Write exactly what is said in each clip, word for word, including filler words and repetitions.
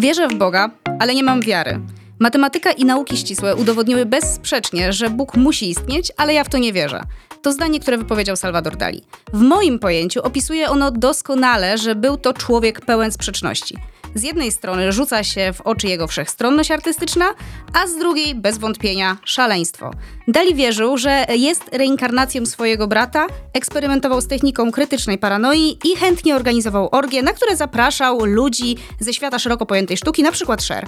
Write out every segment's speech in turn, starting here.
Wierzę w Boga, ale nie mam wiary. Matematyka i nauki ścisłe udowodniły bezsprzecznie, że Bóg musi istnieć, ale ja w to nie wierzę. To zdanie, które wypowiedział Salvador Dali. W moim pojęciu opisuje ono doskonale, że był to człowiek pełen sprzeczności. Z jednej strony rzuca się w oczy jego wszechstronność artystyczna, a z drugiej bez wątpienia szaleństwo. Dali wierzył, że jest reinkarnacją swojego brata, eksperymentował z techniką krytycznej paranoi i chętnie organizował orgie, na które zapraszał ludzi ze świata szeroko pojętej sztuki, np. Cher.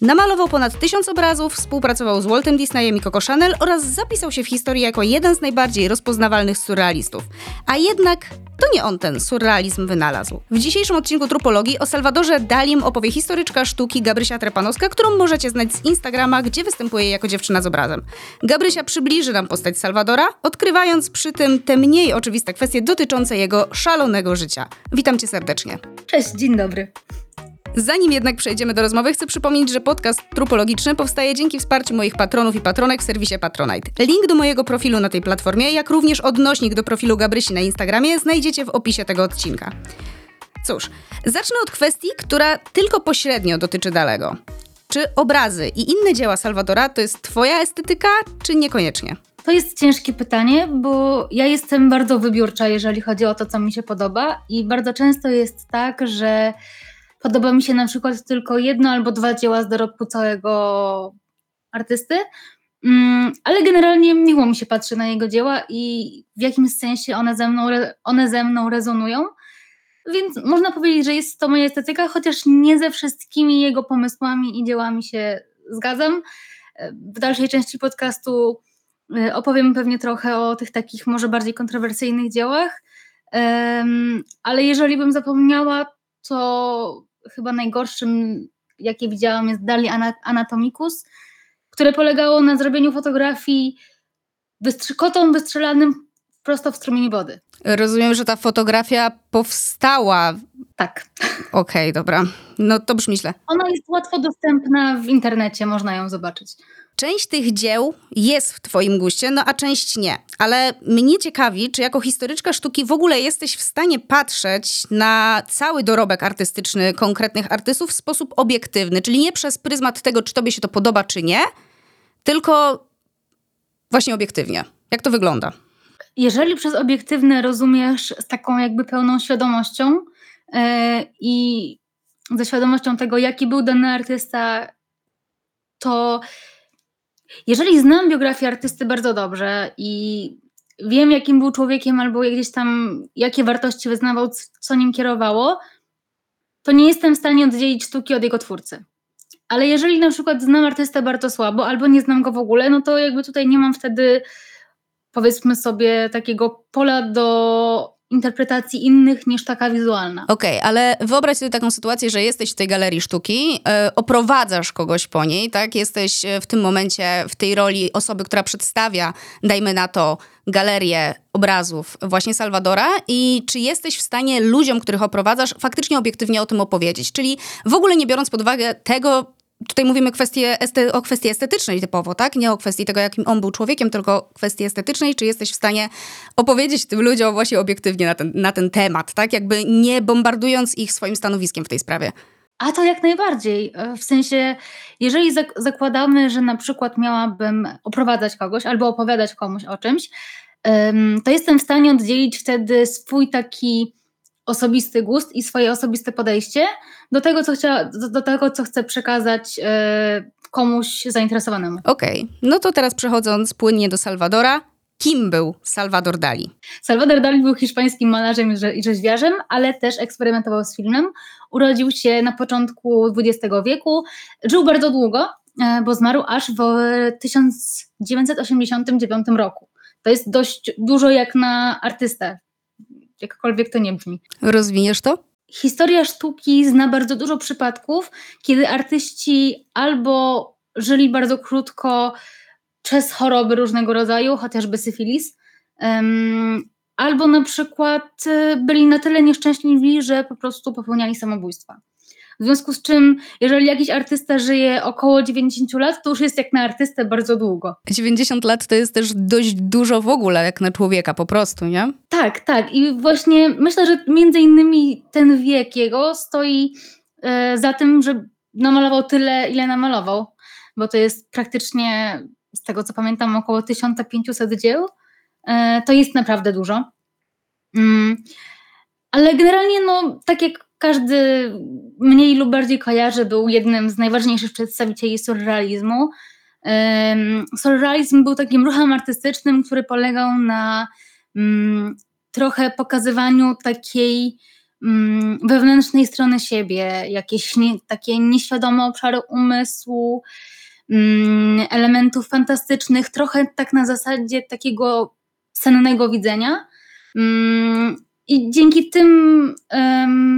Namalował ponad tysiąc obrazów, współpracował z Waltem Disneyem i Coco Chanel oraz zapisał się w historii jako jeden z najbardziej rozpoznawalnych surrealistów. A jednak to nie on ten surrealizm wynalazł. W dzisiejszym odcinku Trupologii o Salvadorze Dalim opowie historyczka sztuki Gabrysia Trepanowska, którą możecie znać z Instagrama, gdzie występuje jako dziewczyna z obrazem. Gabrysia przybliży nam postać Salvadora, odkrywając przy tym te mniej oczywiste kwestie dotyczące jego szalonego życia. Witam cię serdecznie. Cześć, dzień dobry. Zanim jednak przejdziemy do rozmowy, chcę przypomnieć, że podcast trupologiczny powstaje dzięki wsparciu moich patronów i patronek w serwisie Patronite. Link do mojego profilu na tej platformie, jak również odnośnik do profilu Gabrysi na Instagramie znajdziecie w opisie tego odcinka. Cóż, zacznę od kwestii, która tylko pośrednio dotyczy Dalego. Czy obrazy i inne dzieła Salvadora to jest twoja estetyka, czy niekoniecznie? To jest ciężkie pytanie, bo ja jestem bardzo wybiórcza, jeżeli chodzi o to, co mi się podoba i bardzo często jest tak, że podoba mi się na przykład tylko jedno albo dwa dzieła z dorobku całego artysty, ale generalnie miło mi się patrzy na jego dzieła i w jakimś sensie one ze mną, one ze mną rezonują, więc można powiedzieć, że jest to moja estetyka, chociaż nie ze wszystkimi jego pomysłami i dziełami się zgadzam. W dalszej części podcastu opowiem pewnie trochę o tych takich może bardziej kontrowersyjnych dziełach, ale jeżeli bym zapomniała, to chyba najgorszym, jakie widziałam, jest Dali Anatomicus, które polegało na zrobieniu fotografii wystr- kotą wystrzelanym prosto w strumieniu wody. Rozumiem, że ta fotografia powstała. Tak. Okej, okay, dobra. No to brzmi źle. Ona jest łatwo dostępna w internecie, można ją zobaczyć. Część tych dzieł jest w twoim guście, no a część nie. Ale mnie ciekawi, czy jako historyczka sztuki w ogóle jesteś w stanie patrzeć na cały dorobek artystyczny konkretnych artystów w sposób obiektywny, czyli nie przez pryzmat tego, czy tobie się to podoba, czy nie, tylko właśnie obiektywnie. Jak to wygląda? Jeżeli przez obiektywne rozumiesz z taką jakby pełną świadomością yy, i ze świadomością tego, jaki był dany artysta, to jeżeli znam biografię artysty bardzo dobrze i wiem, jakim był człowiekiem albo gdzieś tam jakie wartości wyznawał, co nim kierowało, to nie jestem w stanie oddzielić sztuki od jego twórcy. Ale jeżeli na przykład znam artystę bardzo słabo albo nie znam go w ogóle, no to jakby tutaj nie mam wtedy, powiedzmy sobie, takiego pola do interpretacji innych niż taka wizualna. Okej, okay, ale wyobraź sobie taką sytuację, że jesteś w tej galerii sztuki, yy, oprowadzasz kogoś po niej, tak? Jesteś w tym momencie w tej roli osoby, która przedstawia, dajmy na to, galerię obrazów właśnie Salvadora i czy jesteś w stanie ludziom, których oprowadzasz, faktycznie obiektywnie o tym opowiedzieć? Czyli w ogóle nie biorąc pod uwagę tego, tutaj mówimy kwestie este- o kwestii estetycznej typowo, tak? Nie o kwestii tego, jakim on był człowiekiem, tylko kwestii estetycznej. Czy jesteś w stanie opowiedzieć tym ludziom właśnie obiektywnie na ten, na ten temat, tak? Jakby nie bombardując ich swoim stanowiskiem w tej sprawie. A to jak najbardziej. W sensie, jeżeli zak- zakładamy, że na przykład miałabym oprowadzać kogoś albo opowiadać komuś o czymś, ym, to jestem w stanie oddzielić wtedy swój taki osobisty gust i swoje osobiste podejście do tego, co, chcia, do, do tego, co chcę przekazać yy, komuś zainteresowanemu. Okej, okay. No to teraz przechodząc płynnie do Salvadora. Kim był Salvador Dali? Salvador Dali był hiszpańskim malarzem i rzeźbiarzem, ale też eksperymentował z filmem. Urodził się na początku dwudziestego wieku. Żył bardzo długo, yy, bo zmarł aż w tysiąc dziewięćset osiemdziesiątym dziewiątym roku. To jest dość dużo jak na artystę. Jakkolwiek to nie brzmi. Rozwiniesz to? Historia sztuki zna bardzo dużo przypadków, kiedy artyści albo żyli bardzo krótko przez choroby różnego rodzaju, chociażby syfilis, um, albo na przykład byli na tyle nieszczęśliwi, że po prostu popełniali samobójstwa. W związku z czym, jeżeli jakiś artysta żyje około dziewięćdziesiąt lat, to już jest jak na artystę bardzo długo. dziewięćdziesiąt lat to jest też dość dużo w ogóle, jak na człowieka po prostu, nie? Tak, tak. I właśnie myślę, że między innymi ten wiek jego stoi e, za tym, że namalował tyle, ile namalował, bo to jest praktycznie, z tego co pamiętam, około tysiąc pięćset dzieł. To jest naprawdę dużo. Ale generalnie, no, tak jak każdy mniej lub bardziej kojarzy, był jednym z najważniejszych przedstawicieli surrealizmu. Surrealizm był takim ruchem artystycznym, który polegał na trochę pokazywaniu takiej wewnętrznej strony siebie, jakieś nie, takie nieświadome obszary umysłu, elementów fantastycznych, trochę tak na zasadzie takiego sennego widzenia. I dzięki tym,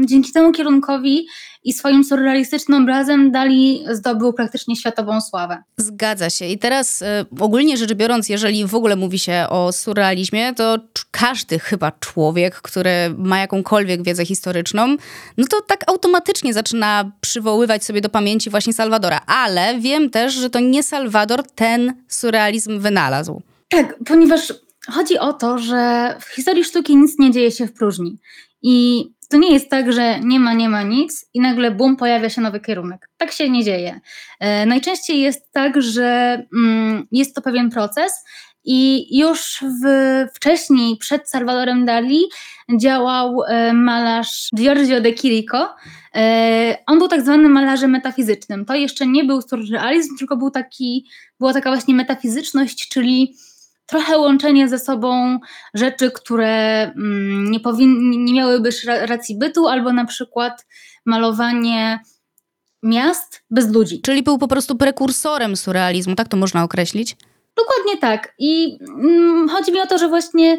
dzięki temu kierunkowi i swoim surrealistycznym obrazem Dali zdobył praktycznie światową sławę. Zgadza się. I teraz ogólnie rzecz biorąc, jeżeli w ogóle mówi się o surrealizmie, to każdy chyba człowiek, który ma jakąkolwiek wiedzę historyczną, no to tak automatycznie zaczyna przywoływać sobie do pamięci właśnie Salwadora. Ale wiem też, że to nie Salwador ten surrealizm wynalazł. Tak, ponieważ chodzi o to, że w historii sztuki nic nie dzieje się w próżni. I to nie jest tak, że nie ma, nie ma nic i nagle bum, pojawia się nowy kierunek. Tak się nie dzieje. E, najczęściej jest tak, że mm, jest to pewien proces i już w, wcześniej, przed Salvadorem Dali, działał e, malarz Giorgio de Chirico. E, on był tak zwanym malarzem metafizycznym. To jeszcze nie był surrealizm, tylko był taki, była taka właśnie metafizyczność, czyli trochę łączenie ze sobą rzeczy, które nie, powin- nie miałyby racji bytu, albo na przykład malowanie miast bez ludzi. Czyli był po prostu prekursorem surrealizmu, tak to można określić? Dokładnie tak. I mm, chodzi mi o to, że właśnie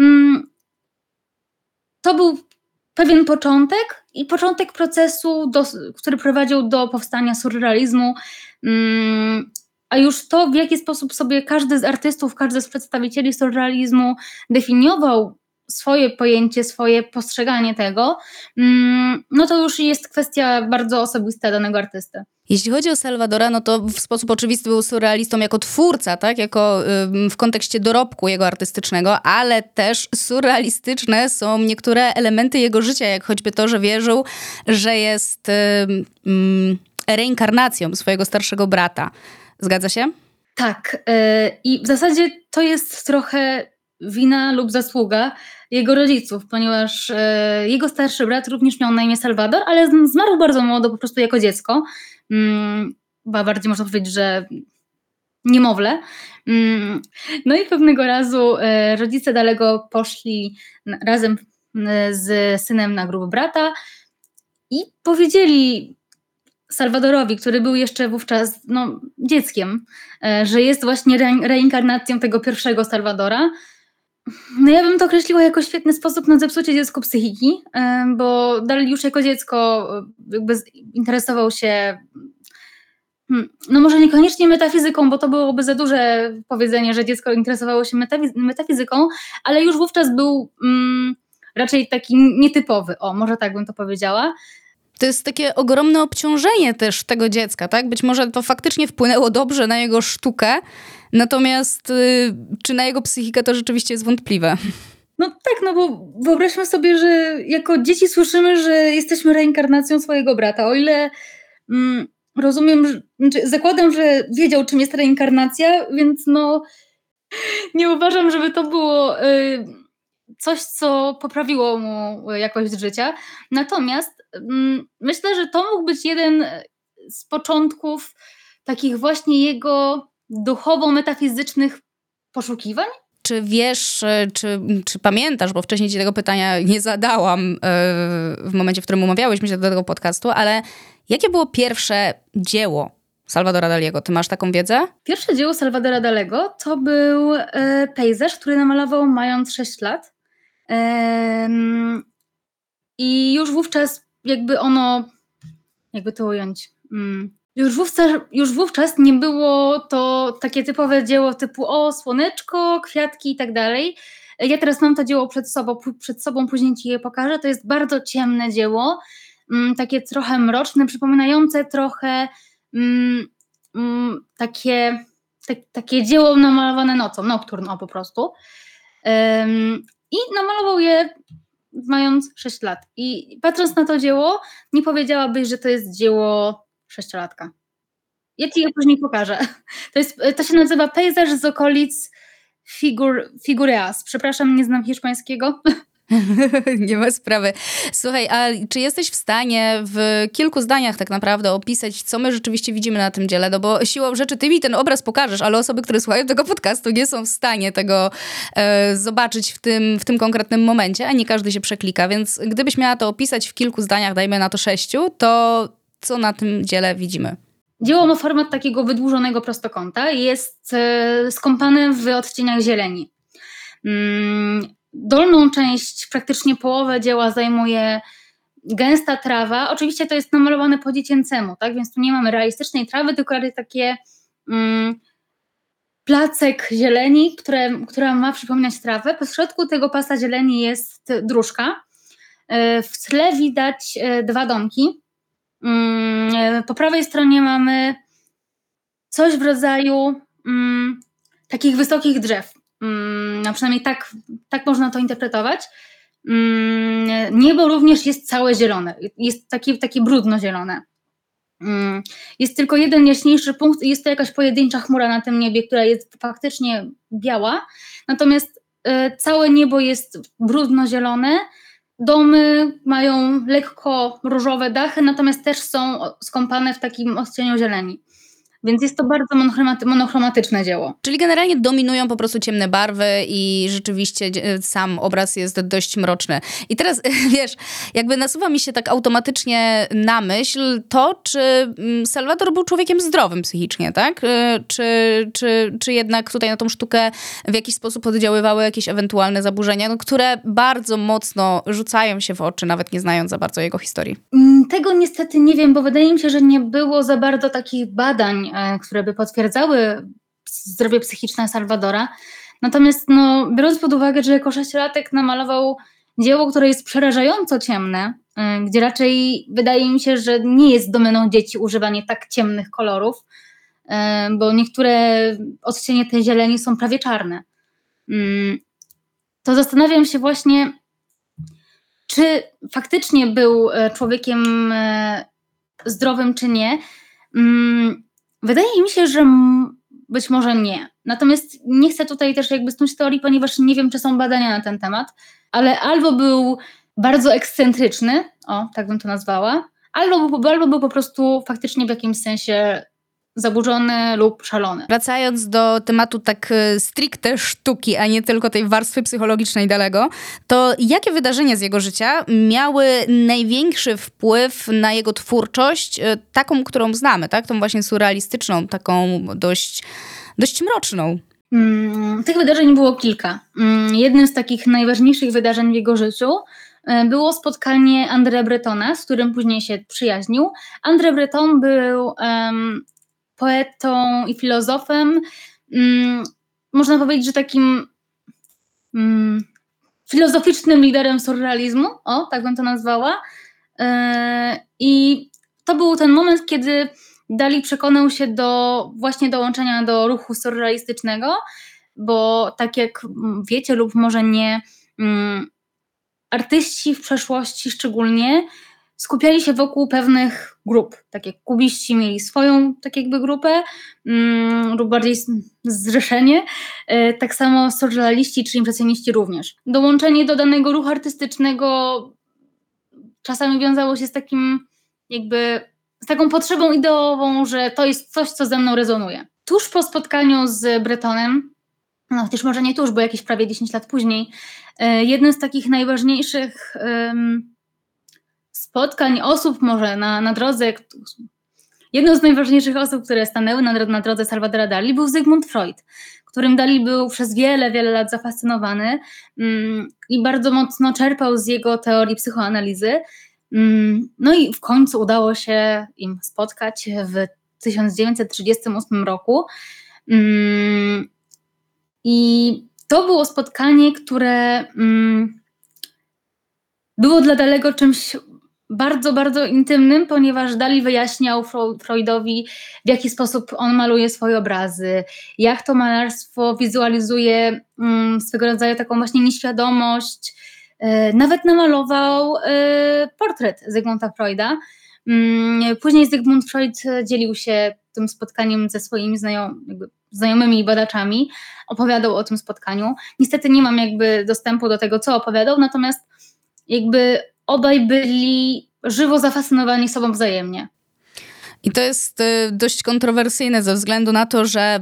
mm, to był pewien początek i początek procesu, do, który prowadził do powstania surrealizmu. Mm, A już to, w jaki sposób sobie każdy z artystów, każdy z przedstawicieli surrealizmu definiował swoje pojęcie, swoje postrzeganie tego, no to już jest kwestia bardzo osobista danego artysty. Jeśli chodzi o Salvadora, no to w sposób oczywisty był surrealistą jako twórca, tak? Jako w kontekście dorobku jego artystycznego, ale też surrealistyczne są niektóre elementy jego życia, jak choćby to, że wierzył, że jest um, reinkarnacją swojego starszego brata. Zgadza się? Tak. Yy, I w zasadzie to jest trochę wina lub zasługa jego rodziców, ponieważ yy, jego starszy brat również miał na imię Salvador, ale zmarł bardzo młodo, po prostu jako dziecko. Yy, chyba bardziej można powiedzieć, że niemowlę. Yy, no i pewnego razu yy, rodzice Dalego poszli na, razem yy, z synem na grób brata i powiedzieli Salvadorowi, który był jeszcze wówczas no, dzieckiem, że jest właśnie re- reinkarnacją tego pierwszego Salvadora. No ja bym to określiła jako świetny sposób na zepsucie dziecku psychiki, bo Dali już jako dziecko jakby interesował się, no może niekoniecznie metafizyką, bo to byłoby za duże powiedzenie, że dziecko interesowało się metafiz- metafizyką, ale już wówczas był mm, raczej taki nietypowy, o może tak bym to powiedziała. To jest takie ogromne obciążenie też tego dziecka, tak? Być może to faktycznie wpłynęło dobrze na jego sztukę, natomiast yy, czy na jego psychikę to rzeczywiście jest wątpliwe. No tak, no bo wyobraźmy sobie, że jako dzieci słyszymy, że jesteśmy reinkarnacją swojego brata. O ile mm, rozumiem, że, znaczy zakładam, że wiedział, czym jest reinkarnacja, więc no nie uważam, żeby to było yy, coś, co poprawiło mu jakość życia. Natomiast myślę, że to mógł być jeden z początków takich właśnie jego duchowo-metafizycznych poszukiwań. Czy wiesz, czy, czy pamiętasz, bo wcześniej ci tego pytania nie zadałam yy, w momencie, w którym umawiałyśmy się do tego podcastu, ale jakie było pierwsze dzieło Salvadora Daliego? Ty masz taką wiedzę? Pierwsze dzieło Salvadora Daliego to był yy, pejzaż, który namalował mając sześć lat. Yy, I już wówczas jakby ono, jakby to ująć, już wówczas, już wówczas nie było to takie typowe dzieło typu o, słoneczko, kwiatki i tak dalej. Ja teraz mam to dzieło przed sobą, przed sobą, później ci je pokażę. To jest bardzo ciemne dzieło, takie trochę mroczne, przypominające trochę takie, takie dzieło namalowane nocą, nocturno po prostu. I namalował je mając sześć lat. I patrząc na to dzieło, nie powiedziałabyś, że to jest dzieło sześciolatka. Ja ci je później pokażę. To, jest, to się nazywa pejzaż z okolic Figur, Figueres. Przepraszam, nie znam hiszpańskiego. Nie ma sprawy. Słuchaj, a czy jesteś w stanie w kilku zdaniach tak naprawdę opisać, co my rzeczywiście widzimy na tym dziele? No bo siłą rzeczy ty mi ten obraz pokażesz, ale osoby, które słuchają tego podcastu, nie są w stanie tego e, zobaczyć w tym, w tym konkretnym momencie, a nie każdy się przeklika. Więc gdybyś miała to opisać w kilku zdaniach, dajmy na to sześciu, to co na tym dziele widzimy? Dzieło ma format takiego wydłużonego prostokąta. Jest e, skąpane w odcieniach zieleni. Mm. Dolną część, praktycznie połowę dzieła zajmuje gęsta trawa. Oczywiście to jest namalowane po dziecięcemu, tak? Więc tu nie mamy realistycznej trawy, tylko raczej takie mm, placek zieleni, które, która ma przypominać trawę. Po środku tego pasa zieleni jest dróżka. W tle widać dwa domki. Po prawej stronie mamy coś w rodzaju mm, takich wysokich drzew. A przynajmniej tak, tak można to interpretować. Niebo również jest całe zielone. Jest takie, takie brudno-zielone. Jest tylko jeden jaśniejszy punkt. Jest to jakaś pojedyncza chmura na tym niebie, która jest faktycznie biała. Natomiast całe niebo jest brudno-zielone. Domy mają lekko różowe dachy, natomiast też są skąpane w takim odcieniu zieleni. Więc jest to bardzo monochromaty, monochromatyczne dzieło. Czyli generalnie dominują po prostu ciemne barwy i rzeczywiście sam obraz jest dość mroczny. I teraz, wiesz, jakby nasuwa mi się tak automatycznie na myśl to, czy Salvador był człowiekiem zdrowym psychicznie, tak? Czy, czy, czy jednak tutaj na tą sztukę w jakiś sposób oddziaływały jakieś ewentualne zaburzenia, no, które bardzo mocno rzucają się w oczy, nawet nie znając za bardzo jego historii? Tego niestety nie wiem, bo wydaje mi się, że nie było za bardzo takich badań, które by potwierdzały zdrowie psychiczne Salvadora. Natomiast no, biorąc pod uwagę, że jako sześciolatek namalował dzieło, które jest przerażająco ciemne, gdzie raczej wydaje mi się, że nie jest domeną dzieci używanie tak ciemnych kolorów, bo niektóre odcienie tej zieleni są prawie czarne. To zastanawiam się właśnie, czy faktycznie był człowiekiem zdrowym, czy nie. Wydaje mi się, że być może nie. Natomiast nie chcę tutaj też jakby snuć teorii, ponieważ nie wiem, czy są badania na ten temat, ale albo był bardzo ekscentryczny, o, tak bym to nazwała, albo, albo był po prostu faktycznie w jakimś sensie zaburzony lub szalony. Wracając do tematu tak stricte sztuki, a nie tylko tej warstwy psychologicznej Dalego, to jakie wydarzenia z jego życia miały największy wpływ na jego twórczość, taką, którą znamy, tak? Tą właśnie surrealistyczną, taką dość, dość mroczną? Hmm, tych wydarzeń było kilka. Hmm, jednym z takich najważniejszych wydarzeń w jego życiu było spotkanie André Bretona, z którym później się przyjaźnił. André Breton był Um, poetą i filozofem, mm, można powiedzieć, że takim mm, filozoficznym liderem surrealizmu, o, tak bym to nazwała. Yy, I to był ten moment, kiedy Dali przekonał się do właśnie dołączenia do ruchu surrealistycznego, bo tak jak wiecie lub może nie, yy, artyści w przeszłości szczególnie skupiali się wokół pewnych grup, tak jak kubiści mieli swoją tak jakby grupę mm, lub bardziej zrzeszenie, e, tak samo surrealiści czy impresjoniści również. Dołączenie do danego ruchu artystycznego czasami wiązało się z takim jakby, z taką potrzebą ideową, że to jest coś, co ze mną rezonuje. Tuż po spotkaniu z Bretonem, no chociaż może nie tuż, bo jakieś prawie dziesięć lat później, e, jednym z takich najważniejszych Um, spotkań osób może na, na drodze, jedną z najważniejszych osób, które stanęły na, na drodze Salvadora Dali, był Zygmunt Freud, którym Dali był przez wiele, wiele lat zafascynowany mm, i bardzo mocno czerpał z jego teorii psychoanalizy. Mm, no i w końcu udało się im spotkać w tysiąc dziewięćset trzydziestym ósmym roku. Mm, I to było spotkanie, które mm, było dla Dalego czymś bardzo, bardzo intymnym, ponieważ Dali wyjaśniał Freudowi, w jaki sposób on maluje swoje obrazy, jak to malarstwo wizualizuje um, swego rodzaju taką właśnie nieświadomość. E, nawet namalował e, portret Zygmunta Freuda. Później Zygmunt Freud dzielił się tym spotkaniem ze swoimi znajomymi, jakby znajomymi badaczami, opowiadał o tym spotkaniu. Niestety nie mam jakby dostępu do tego, co opowiadał, natomiast jakby obaj byli żywo zafascynowani sobą wzajemnie. I to jest dość kontrowersyjne ze względu na to, że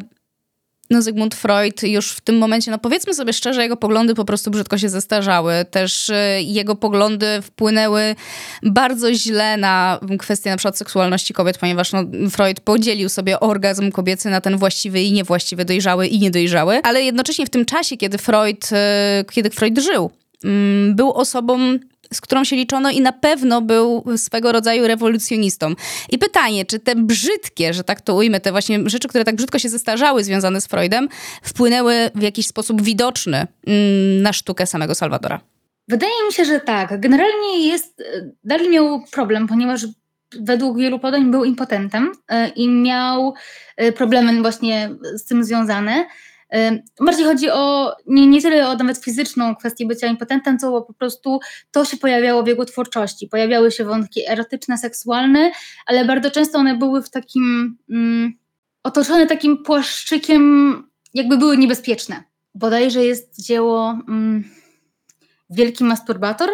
no Zygmunt Freud już w tym momencie, no powiedzmy sobie szczerze, jego poglądy po prostu brzydko się zestarzały. Też jego poglądy wpłynęły bardzo źle na kwestię na przykład seksualności kobiet, ponieważ no, Freud podzielił sobie orgazm kobiecy na ten właściwy i niewłaściwy, dojrzały i niedojrzały. Ale jednocześnie w tym czasie, kiedy Freud, kiedy Freud żył, był osobą, z którą się liczono i na pewno był swego rodzaju rewolucjonistą. I pytanie, czy te brzydkie, że tak to ujmę, te właśnie rzeczy, które tak brzydko się zestarzały związane z Freudem, wpłynęły w jakiś sposób widoczny na sztukę samego Salvadora? Wydaje mi się, że tak. Generalnie jest, Dali miał problem, ponieważ według wielu podań był impotentem i miał problemy właśnie z tym związane. Bardziej chodzi o nie, nie tyle o nawet fizyczną kwestię bycia impotentem, co po prostu to się pojawiało w jego twórczości. Pojawiały się wątki erotyczne, seksualne, ale bardzo często one były w takim mm, otoczone takim płaszczykiem, jakby były niebezpieczne. Bodajże jest dzieło mm, Wielki Masturbator.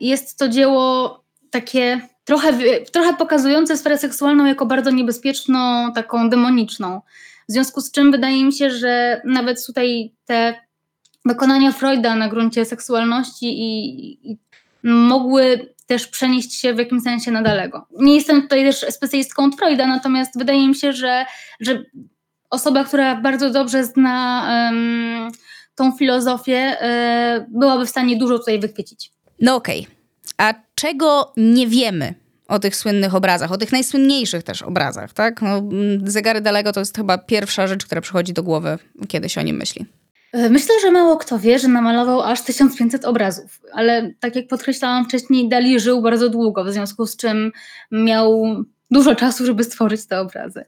Jest to dzieło takie trochę, trochę pokazujące sferę seksualną jako bardzo niebezpieczną, taką demoniczną. W związku z czym wydaje mi się, że nawet tutaj te dokonania Freuda na gruncie seksualności i, i mogły też przenieść się w jakimś sensie na daleko. Nie jestem tutaj też specjalistką od Freuda, natomiast wydaje mi się, że, że osoba, która bardzo dobrze zna um, tą filozofię, um, byłaby w stanie dużo tutaj wychwycić. No okej. Okay. A czego nie wiemy o tych słynnych obrazach, o tych najsłynniejszych też obrazach, tak? No, Zegary Dalego to jest chyba pierwsza rzecz, która przychodzi do głowy, kiedy się o nim myśli. Myślę, że mało kto wie, że namalował aż tysiąc pięćset obrazów, ale tak jak podkreślałam wcześniej, Dali żył bardzo długo, w związku z czym miał dużo czasu, żeby stworzyć te obrazy.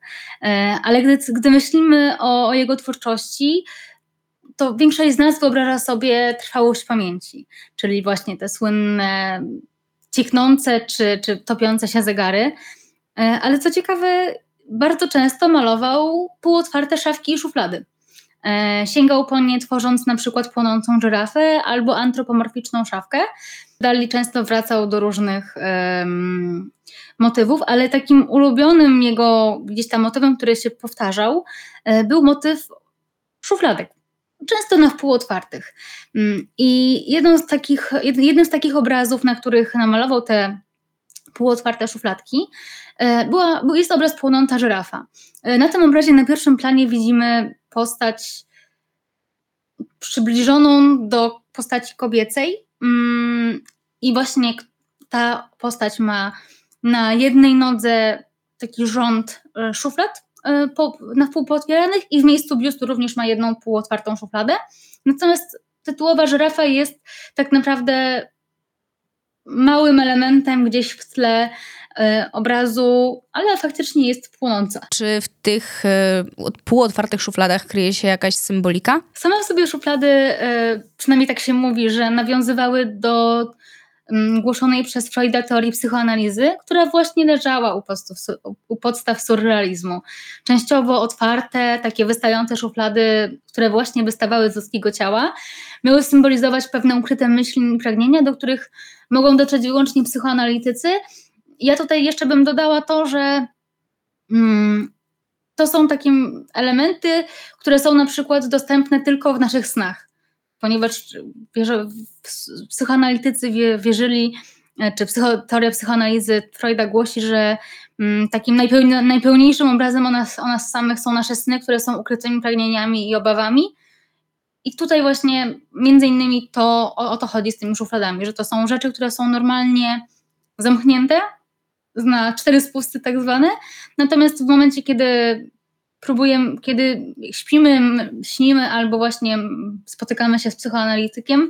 Ale gdy, gdy myślimy o, o jego twórczości, to większość z nas wyobraża sobie trwałość pamięci, czyli właśnie te słynne cichnące czy, czy topiące się zegary, ale co ciekawe, bardzo często malował półotwarte szafki i szuflady. Sięgał po nie, tworząc na przykład płonącą żyrafę albo antropomorficzną szafkę. Dali często wracał do różnych um, motywów, ale takim ulubionym jego gdzieś tam motywem, który się powtarzał, był motyw szufladek. Często na wpół otwartych. I jedną z takich, jednym z takich obrazów, na których namalował te półotwarte szufladki, była, jest obraz Płonąca żyrafa. Na tym obrazie na pierwszym planie widzimy postać przybliżoną do postaci kobiecej i właśnie ta postać ma na jednej nodze taki rząd szuflad, Po, na wpół pootwieranych i w miejscu biustu również ma jedną półotwartą szufladę. Natomiast tytułowa żyrafa jest tak naprawdę małym elementem gdzieś w tle y, obrazu, ale faktycznie jest płonąca. Czy w tych y, półotwartych szufladach kryje się jakaś symbolika? Same w sobie szuflady, y, przynajmniej tak się mówi, że nawiązywały do głoszonej przez Freuda teorii psychoanalizy, która właśnie leżała u podstaw, u podstaw surrealizmu. Częściowo otwarte, takie wystające szuflady, które właśnie wystawały z ludzkiego ciała, miały symbolizować pewne ukryte myśli i pragnienia, do których mogą dotrzeć wyłącznie psychoanalitycy. Ja tutaj jeszcze bym dodała to, że mm, to są takie elementy, które są na przykład dostępne tylko w naszych snach. Ponieważ psychoanalitycy wierzyli, czy psycho, teoria psychoanalizy Freuda głosi, że takim najpełniejszym obrazem o nas, o nas samych są nasze sny, które są ukrytymi pragnieniami i obawami. I tutaj właśnie między innymi to, o, o to chodzi z tymi szufladami, że to są rzeczy, które są normalnie zamknięte, na cztery spusty tak zwane, natomiast w momencie, kiedy Próbujemy, kiedy śpimy, śnimy albo właśnie spotykamy się z psychoanalitykiem,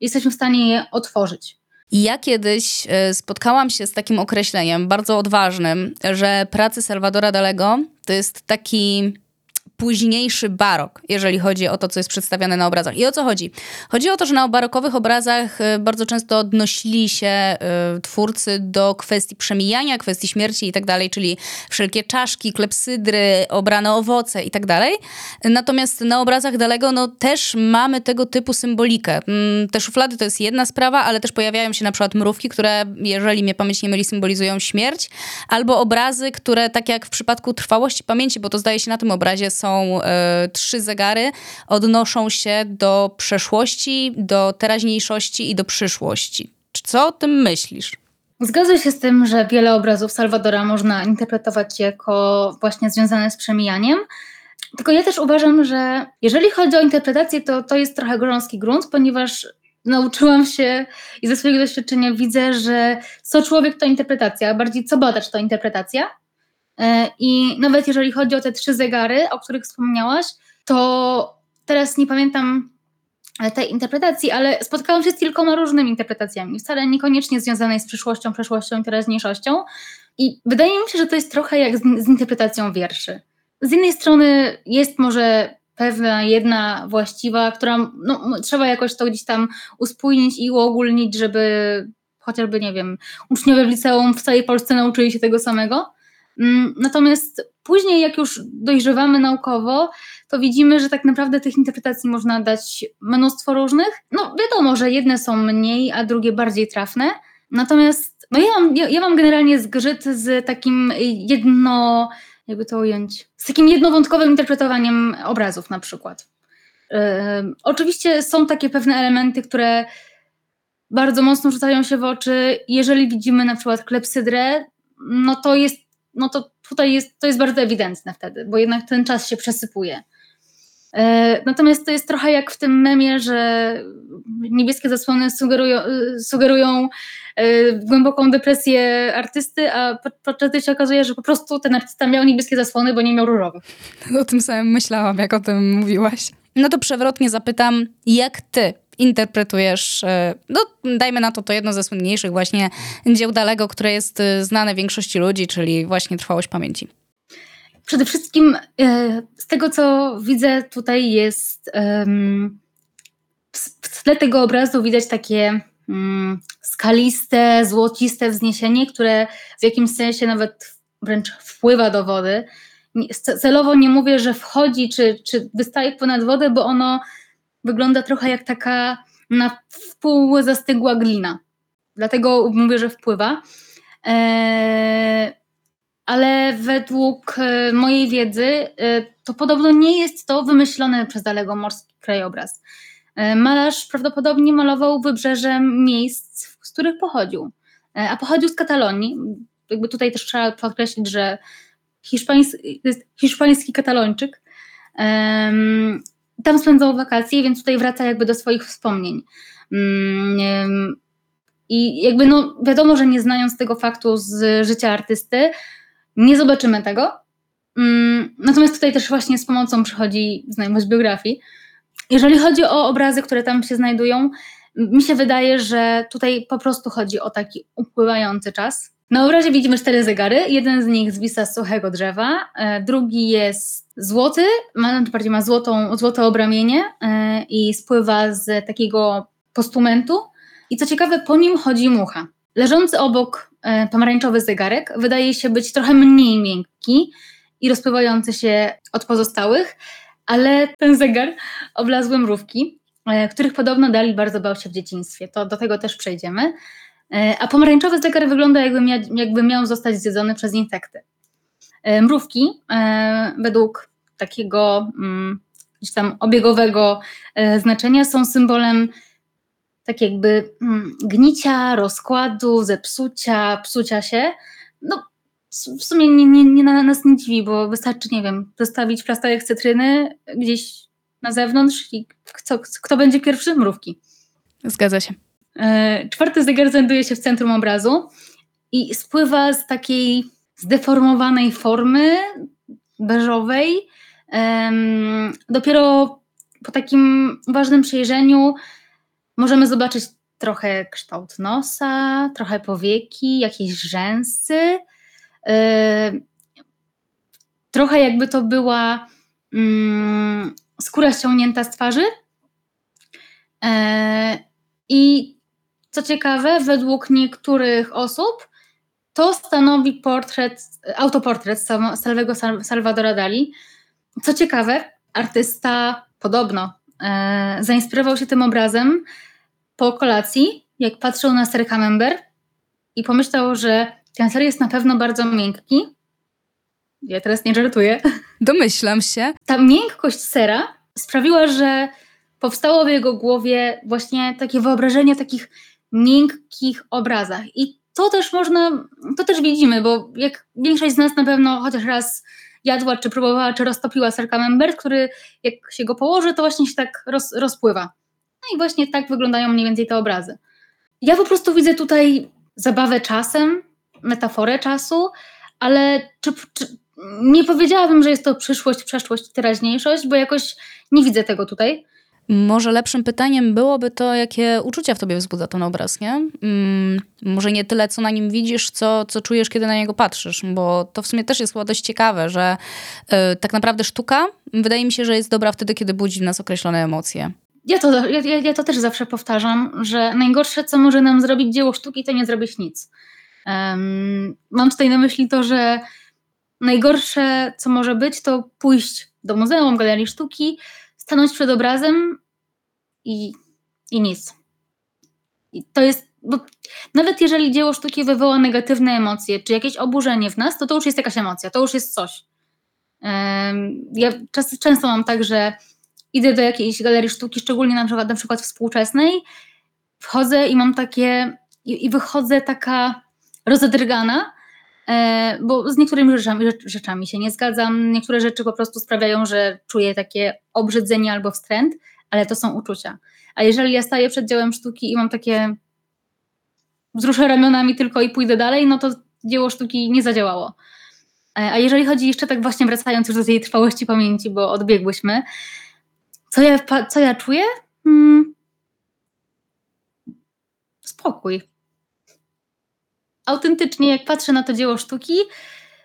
jesteśmy w stanie je otworzyć. Ja kiedyś spotkałam się z takim określeniem bardzo odważnym, że pracy Salvadora Dalego to jest taki późniejszy barok, jeżeli chodzi o to, co jest przedstawiane na obrazach. I o co chodzi? Chodzi o to, że na barokowych obrazach bardzo często odnosili się twórcy do kwestii przemijania, kwestii śmierci i tak dalej, czyli wszelkie czaszki, klepsydry, obrane owoce i tak dalej. Natomiast na obrazach Dalego no, też mamy tego typu symbolikę. Te szuflady to jest jedna sprawa, ale też pojawiają się na przykład mrówki, które, jeżeli mnie pamięć nie myli, symbolizują śmierć, albo obrazy, które tak jak w przypadku trwałości pamięci, bo to zdaje się na tym obrazie są y, trzy zegary, odnoszą się do przeszłości, do teraźniejszości i do przyszłości. Co o tym myślisz? Zgadzam się z tym, że wiele obrazów Salvadora można interpretować jako właśnie związane z przemijaniem. Tylko ja też uważam, że jeżeli chodzi o interpretację, to to jest trochę grząski grunt, ponieważ nauczyłam się i ze swojego doświadczenia widzę, że co człowiek to interpretacja, a bardziej co badacz to interpretacja. I nawet jeżeli chodzi o te trzy zegary, o których wspomniałaś, to teraz nie pamiętam tej interpretacji, ale spotkałam się z kilkoma różnymi interpretacjami, wcale niekoniecznie związanej z przyszłością, przeszłością i teraźniejszością. I wydaje mi się, że to jest trochę jak z interpretacją wierszy. Z jednej strony jest może pewna jedna właściwa, która no, trzeba jakoś to gdzieś tam uspójnić i uogólnić, żeby chociażby, nie wiem, uczniowie w liceum w całej Polsce nauczyli się tego samego. Natomiast później, jak już dojrzewamy naukowo, to widzimy, że tak naprawdę tych interpretacji można dać mnóstwo różnych. No wiadomo, że jedne są mniej, a drugie bardziej trafne. Natomiast no, ja, mam, ja, ja mam generalnie zgrzyt z takim jedno... jakby to ująć, z takim jednowątkowym interpretowaniem obrazów na przykład. Yy, oczywiście są takie pewne elementy, które bardzo mocno rzucają się w oczy. Jeżeli widzimy na przykład klepsydrę, no to jest, no to tutaj jest, to jest bardzo ewidentne wtedy, bo jednak ten czas się przesypuje. Yy, natomiast to jest trochę jak w tym memie, że niebieskie zasłony sugerują, sugerują yy, głęboką depresję artysty, a podczas tej się okazuje, że po prostu ten artysta miał niebieskie zasłony, bo nie miał różowych. O tym samym myślałam, jak o tym mówiłaś. No to przewrotnie zapytam, jak ty interpretujesz, no dajmy na to to jedno ze słynniejszych właśnie dzieł Dalego, które jest znane większości ludzi, czyli właśnie Trwałość pamięci. Przede wszystkim yy, z tego, co widzę tutaj jest... Yy, w tle tego obrazu widać takie mm, skaliste, złociste wzniesienie, które w jakimś sensie nawet wręcz wpływa do wody. Celowo nie mówię, że wchodzi czy, czy wystaje ponad wodę, bo ono wygląda trochę jak taka na wpół zastygła glina. Dlatego mówię, że wpływa. Eee, ale według mojej wiedzy to podobno nie jest to wymyślony przez Dalego morski krajobraz. Malarz prawdopodobnie malował wybrzeżem miejsc, z których pochodził. A pochodził z Katalonii. Jakby tutaj też trzeba podkreślić, że hiszpański, hiszpański Katalończyk. Um, tam spędzał wakacje, więc tutaj wraca jakby do swoich wspomnień. Um, I jakby no wiadomo, że nie znając tego faktu z życia artysty, nie zobaczymy tego. Um, natomiast tutaj też właśnie z pomocą przychodzi znajomość biografii. Jeżeli chodzi o obrazy, które tam się znajdują, mi się wydaje, że tutaj po prostu chodzi o taki upływający czas. Na obrazie widzimy cztery zegary. Jeden z nich zwisa z suchego drzewa, drugi jest złoty, ma, bardziej ma złotą, złote obramienie i spływa z takiego postumentu. I co ciekawe, po nim chodzi mucha. Leżący obok pomarańczowy zegarek wydaje się być trochę mniej miękki i rozpływający się od pozostałych, ale ten zegar oblazły mrówki, których podobno Dali bardzo bał się w dzieciństwie. To do tego też przejdziemy. A pomarańczowy zegar wygląda jakby, mia, jakby miał zostać zjedzony przez insekty. Mrówki według takiego gdzieś tam obiegowego znaczenia są symbolem tak jakby gnicia, rozkładu, zepsucia, psucia się. No, w sumie nie, nie, nie na nas nie dziwi, bo wystarczy, nie wiem, zostawić plasterek cytryny gdzieś na zewnątrz i kto, kto będzie pierwszy? Mrówki. Zgadza się. E, czwarty zegar znajduje się w centrum obrazu i spływa z takiej zdeformowanej formy beżowej. E, dopiero po takim uważnym przyjrzeniu możemy zobaczyć trochę kształt nosa, trochę powieki, jakieś rzęsy. Trochę jakby to była mm, skóra ściągnięta z twarzy. E, I co ciekawe, według niektórych osób to stanowi portret, autoportret samego Salvadora Dali. Co ciekawe, artysta podobno e, zainspirował się tym obrazem po kolacji, jak patrzył na ser camembert i pomyślał, że ten ser jest na pewno bardzo miękki. Ja teraz nie żartuję. Domyślam się. Ta miękkość sera sprawiła, że powstało w jego głowie właśnie takie wyobrażenie o takich miękkich obrazach. I to też można, to też widzimy, bo jak większość z nas na pewno chociaż raz jadła, czy próbowała, czy roztopiła ser camembert, który jak się go położy, to właśnie się tak roz, rozpływa. No i właśnie tak wyglądają mniej więcej te obrazy. Ja po prostu widzę tutaj zabawę czasem, metaforę czasu, ale czy, czy, nie powiedziałabym, że jest to przyszłość, przeszłość, teraźniejszość, bo jakoś nie widzę tego tutaj. Może lepszym pytaniem byłoby to, jakie uczucia w tobie wzbudza ten obraz, nie? Hmm, może nie tyle, co na nim widzisz, co, co czujesz, kiedy na niego patrzysz, bo to w sumie też jest chyba dość ciekawe, że yy, tak naprawdę sztuka, wydaje mi się, że jest dobra wtedy, kiedy budzi w nas określone emocje. Ja to, ja, ja to też zawsze powtarzam, że najgorsze, co może nam zrobić dzieło sztuki, to nie zrobić nic. Um, mam tutaj na myśli to, że najgorsze, co może być, to pójść do muzeum, galerii sztuki, stanąć przed obrazem i, i nic. I to jest, bo nawet jeżeli dzieło sztuki wywoła negatywne emocje, czy jakieś oburzenie w nas, to to już jest jakaś emocja, to już jest coś. Um, ja czas, często mam tak, że idę do jakiejś galerii sztuki, szczególnie na przykład, na przykład współczesnej, wchodzę i mam takie, i, i wychodzę taka rozedrgana, e, bo z niektórymi rzeczami, rzeczami się nie zgadzam. Niektóre rzeczy po prostu sprawiają, że czuję takie obrzydzenie albo wstręt, ale to są uczucia. A jeżeli ja staję przed dziełem sztuki i mam takie, wzruszę ramionami tylko i pójdę dalej, no to dzieło sztuki nie zadziałało. E, a jeżeli chodzi jeszcze tak właśnie wracając już do tej trwałości pamięci, bo odbiegłyśmy, co ja, co ja czuję? Hmm. Spokój. Autentycznie, jak patrzę na to dzieło sztuki,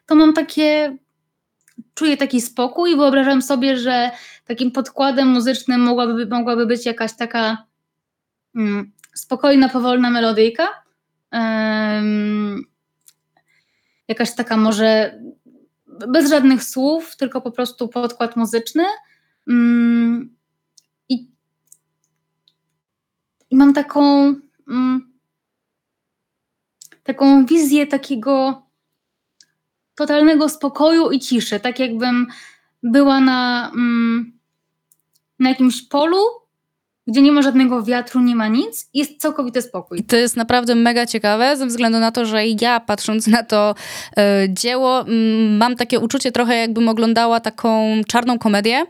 to mam takie, czuję taki spokój i wyobrażam sobie, że takim podkładem muzycznym mogłaby, mogłaby być jakaś taka mm, spokojna, powolna melodyjka. Um, jakaś taka może bez żadnych słów, tylko po prostu podkład muzyczny. Um, i, I mam taką... Um, taką wizję takiego totalnego spokoju i ciszy, tak jakbym była na, mm, na jakimś polu, gdzie nie ma żadnego wiatru, nie ma nic, jest całkowity spokój. I to jest naprawdę mega ciekawe, ze względu na to, że ja patrząc na to y, dzieło, y, mam takie uczucie trochę jakbym oglądała taką czarną komedię.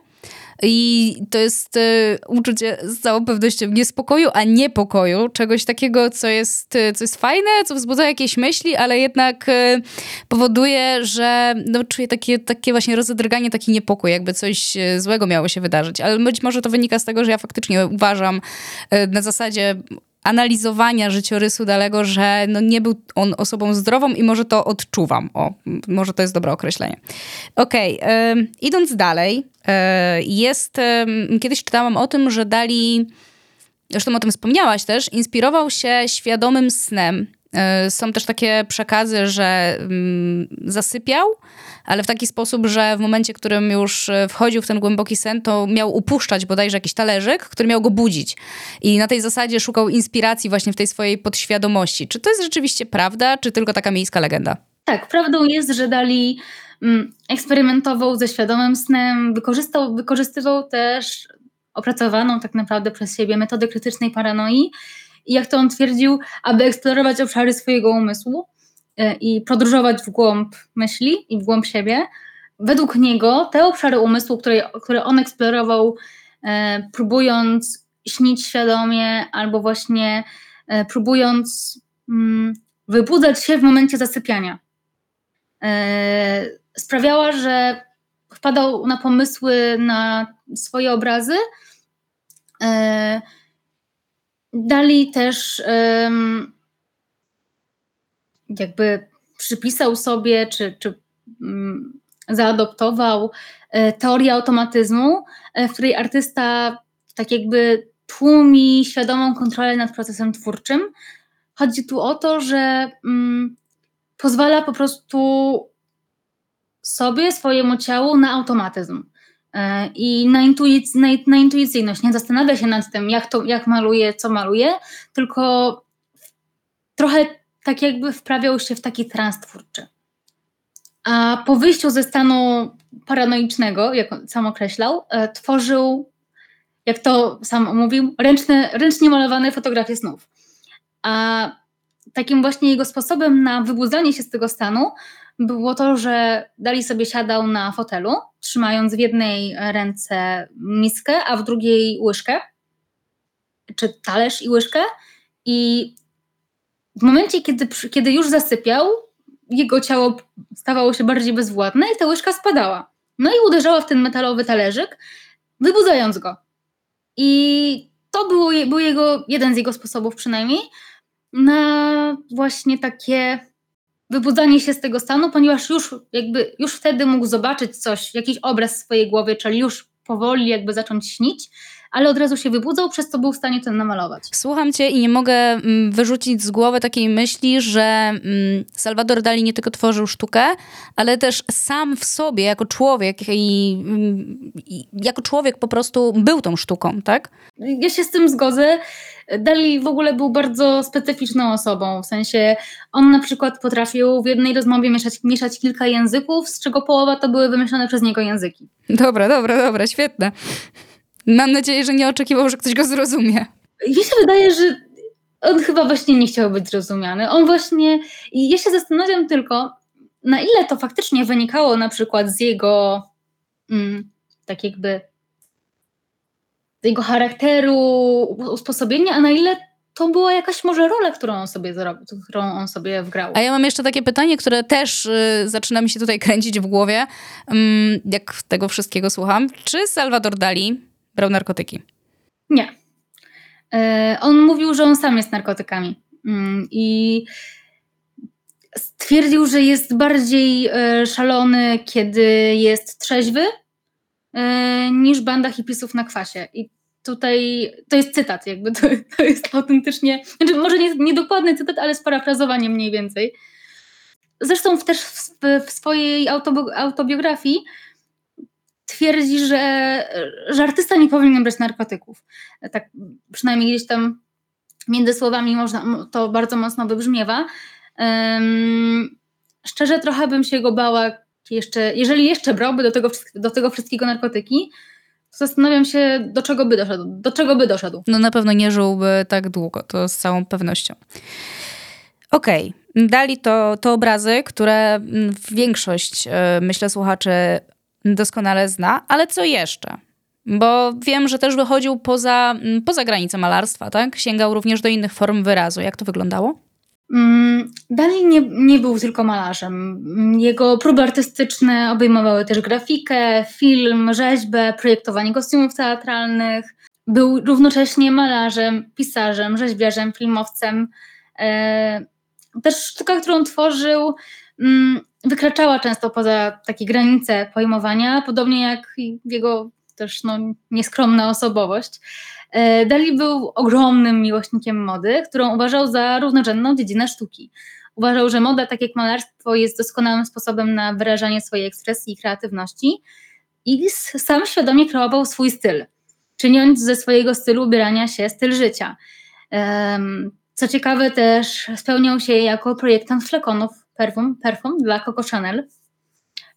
I to jest y, uczucie z całą pewnością niespodziewania, a niepokoju, czegoś takiego, co jest, co jest fajne, co wzbudza jakieś myśli, ale jednak y, powoduje, że no, czuję takie, takie właśnie rozedrganie, taki niepokój, jakby coś złego miało się wydarzyć. Ale być może to wynika z tego, że ja faktycznie uważam y, na zasadzie analizowania życiorysu Dalego, że no nie był on osobą zdrową i może to odczuwam. O, może to jest dobre określenie. Okej, okay, y, idąc dalej, y, jest, y, kiedyś czytałam o tym, że Dali, zresztą o tym wspomniałaś też, inspirował się świadomym snem. Są też takie przekazy, że zasypiał, ale w taki sposób, że w momencie, w którym już wchodził w ten głęboki sen, to miał upuszczać bodajże jakiś talerzyk, który miał go budzić. I na tej zasadzie szukał inspiracji właśnie w tej swojej podświadomości. Czy to jest rzeczywiście prawda, czy tylko taka miejska legenda? Tak, prawdą jest, że Dali eksperymentował ze świadomym snem, wykorzystał, wykorzystywał też opracowaną tak naprawdę przez siebie metodę krytycznej paranoi, i jak to on twierdził, aby eksplorować obszary swojego umysłu i podróżować w głąb myśli i w głąb siebie. Według niego te obszary umysłu, które, które on eksplorował, e, próbując śnić świadomie albo właśnie e, próbując mm, wybudzać się w momencie zasypiania, e, sprawiała, że wpadał na pomysły, na swoje obrazy. e, Dali też um, jakby przypisał sobie, czy, czy um, zaadoptował teorię automatyzmu, w której artysta tak jakby tłumi świadomą kontrolę nad procesem twórczym. Chodzi tu o to, że mm, pozwala po prostu sobie, swojemu ciału na automatyzm yy, i na, intuic- na, na intuicyjność. Nie zastanawia się nad tym, jak, to, jak maluje, co maluje, tylko trochę tak jakby wprawiał się w taki trans twórczy. A po wyjściu ze stanu paranoicznego, jak sam określał, yy, tworzył, jak to sam mówił, ręczne, ręcznie malowane fotografie snów. A takim właśnie jego sposobem na wybudzanie się z tego stanu było to, że Dali sobie siadał na fotelu, trzymając w jednej ręce miskę, a w drugiej łyżkę, czy talerz i łyżkę. I w momencie, kiedy, kiedy już zasypiał, jego ciało stawało się bardziej bezwładne i ta łyżka spadała. No i uderzała w ten metalowy talerzyk, wybudzając go. I to był, był jego, jeden z jego sposobów przynajmniej na właśnie takie wybudzanie się z tego stanu, ponieważ już, jakby, już wtedy mógł zobaczyć coś, jakiś obraz w swojej głowie, czyli już powoli jakby zacząć śnić, ale od razu się wybudzał, przez co był w stanie ten namalować. Słucham cię i nie mogę wyrzucić z głowy takiej myśli, że Salvador Dali nie tylko tworzył sztukę, ale też sam w sobie jako człowiek i, i jako człowiek po prostu był tą sztuką, tak? Ja się z tym zgodzę. Dali w ogóle był bardzo specyficzną osobą, w sensie on na przykład potrafił w jednej rozmowie mieszać, mieszać kilka języków, z czego połowa to były wymyślone przez niego języki. Dobra, dobra, dobra, świetne. Mam nadzieję, że nie oczekiwał, że ktoś go zrozumie. Mi się wydaje, że on chyba właśnie nie chciał być zrozumiany. On właśnie... I ja się zastanawiam tylko, na ile to faktycznie wynikało na przykład z jego mm, tak jakby z jego charakteru, usposobienia, a na ile to była jakaś może rola, którą on sobie zrobił, którą on sobie wgrał. A ja mam jeszcze takie pytanie, które też y, zaczyna mi się tutaj kręcić w głowie, mm, jak tego wszystkiego słucham. Czy Salvador Dali brał narkotyki? Nie. Yy, on mówił, że on sam jest narkotykami. Yy, I stwierdził, że jest bardziej yy, szalony, kiedy jest trzeźwy, yy, niż banda hipisów na kwasie. I tutaj to jest cytat, jakby to, to jest autentycznie, znaczy może nie, niedokładny cytat, ale sparafrazowanie mniej więcej. Zresztą też w, w swojej autobiografii twierdzi, że, że artysta nie powinien brać narkotyków. Tak przynajmniej gdzieś tam między słowami można, to bardzo mocno wybrzmiewa. Um, szczerze trochę bym się go bała, jeszcze, jeżeli jeszcze brałby do tego, do tego wszystkiego narkotyki, to zastanawiam się, do czego by doszedł. Do czego by doszedł. No na pewno nie żyłby tak długo, to z całą pewnością. Okej. Okay. Dali to, to obrazy, które większość, myślę, słuchaczy doskonale zna, ale co jeszcze? Bo wiem, że też wychodził poza, poza granice malarstwa, tak? Sięgał również do innych form wyrazu. Jak to wyglądało? Mm, Dali nie, nie był tylko malarzem. Jego próby artystyczne obejmowały też grafikę, film, rzeźbę, projektowanie kostiumów teatralnych. Był równocześnie malarzem, pisarzem, rzeźbiarzem, filmowcem. E, też sztuka, którą tworzył, mm, wykraczała często poza takie granice pojmowania, podobnie jak jego też no, nieskromna osobowość. Dali był ogromnym miłośnikiem mody, którą uważał za równorzędną dziedzinę sztuki. Uważał, że moda, tak jak malarstwo, jest doskonałym sposobem na wyrażanie swojej ekspresji i kreatywności i sam świadomie kreował swój styl, czyniąc ze swojego stylu ubierania się styl życia. Co ciekawe, też spełniał się jako projektant flakonów Perfum, perfum dla Coco Chanel.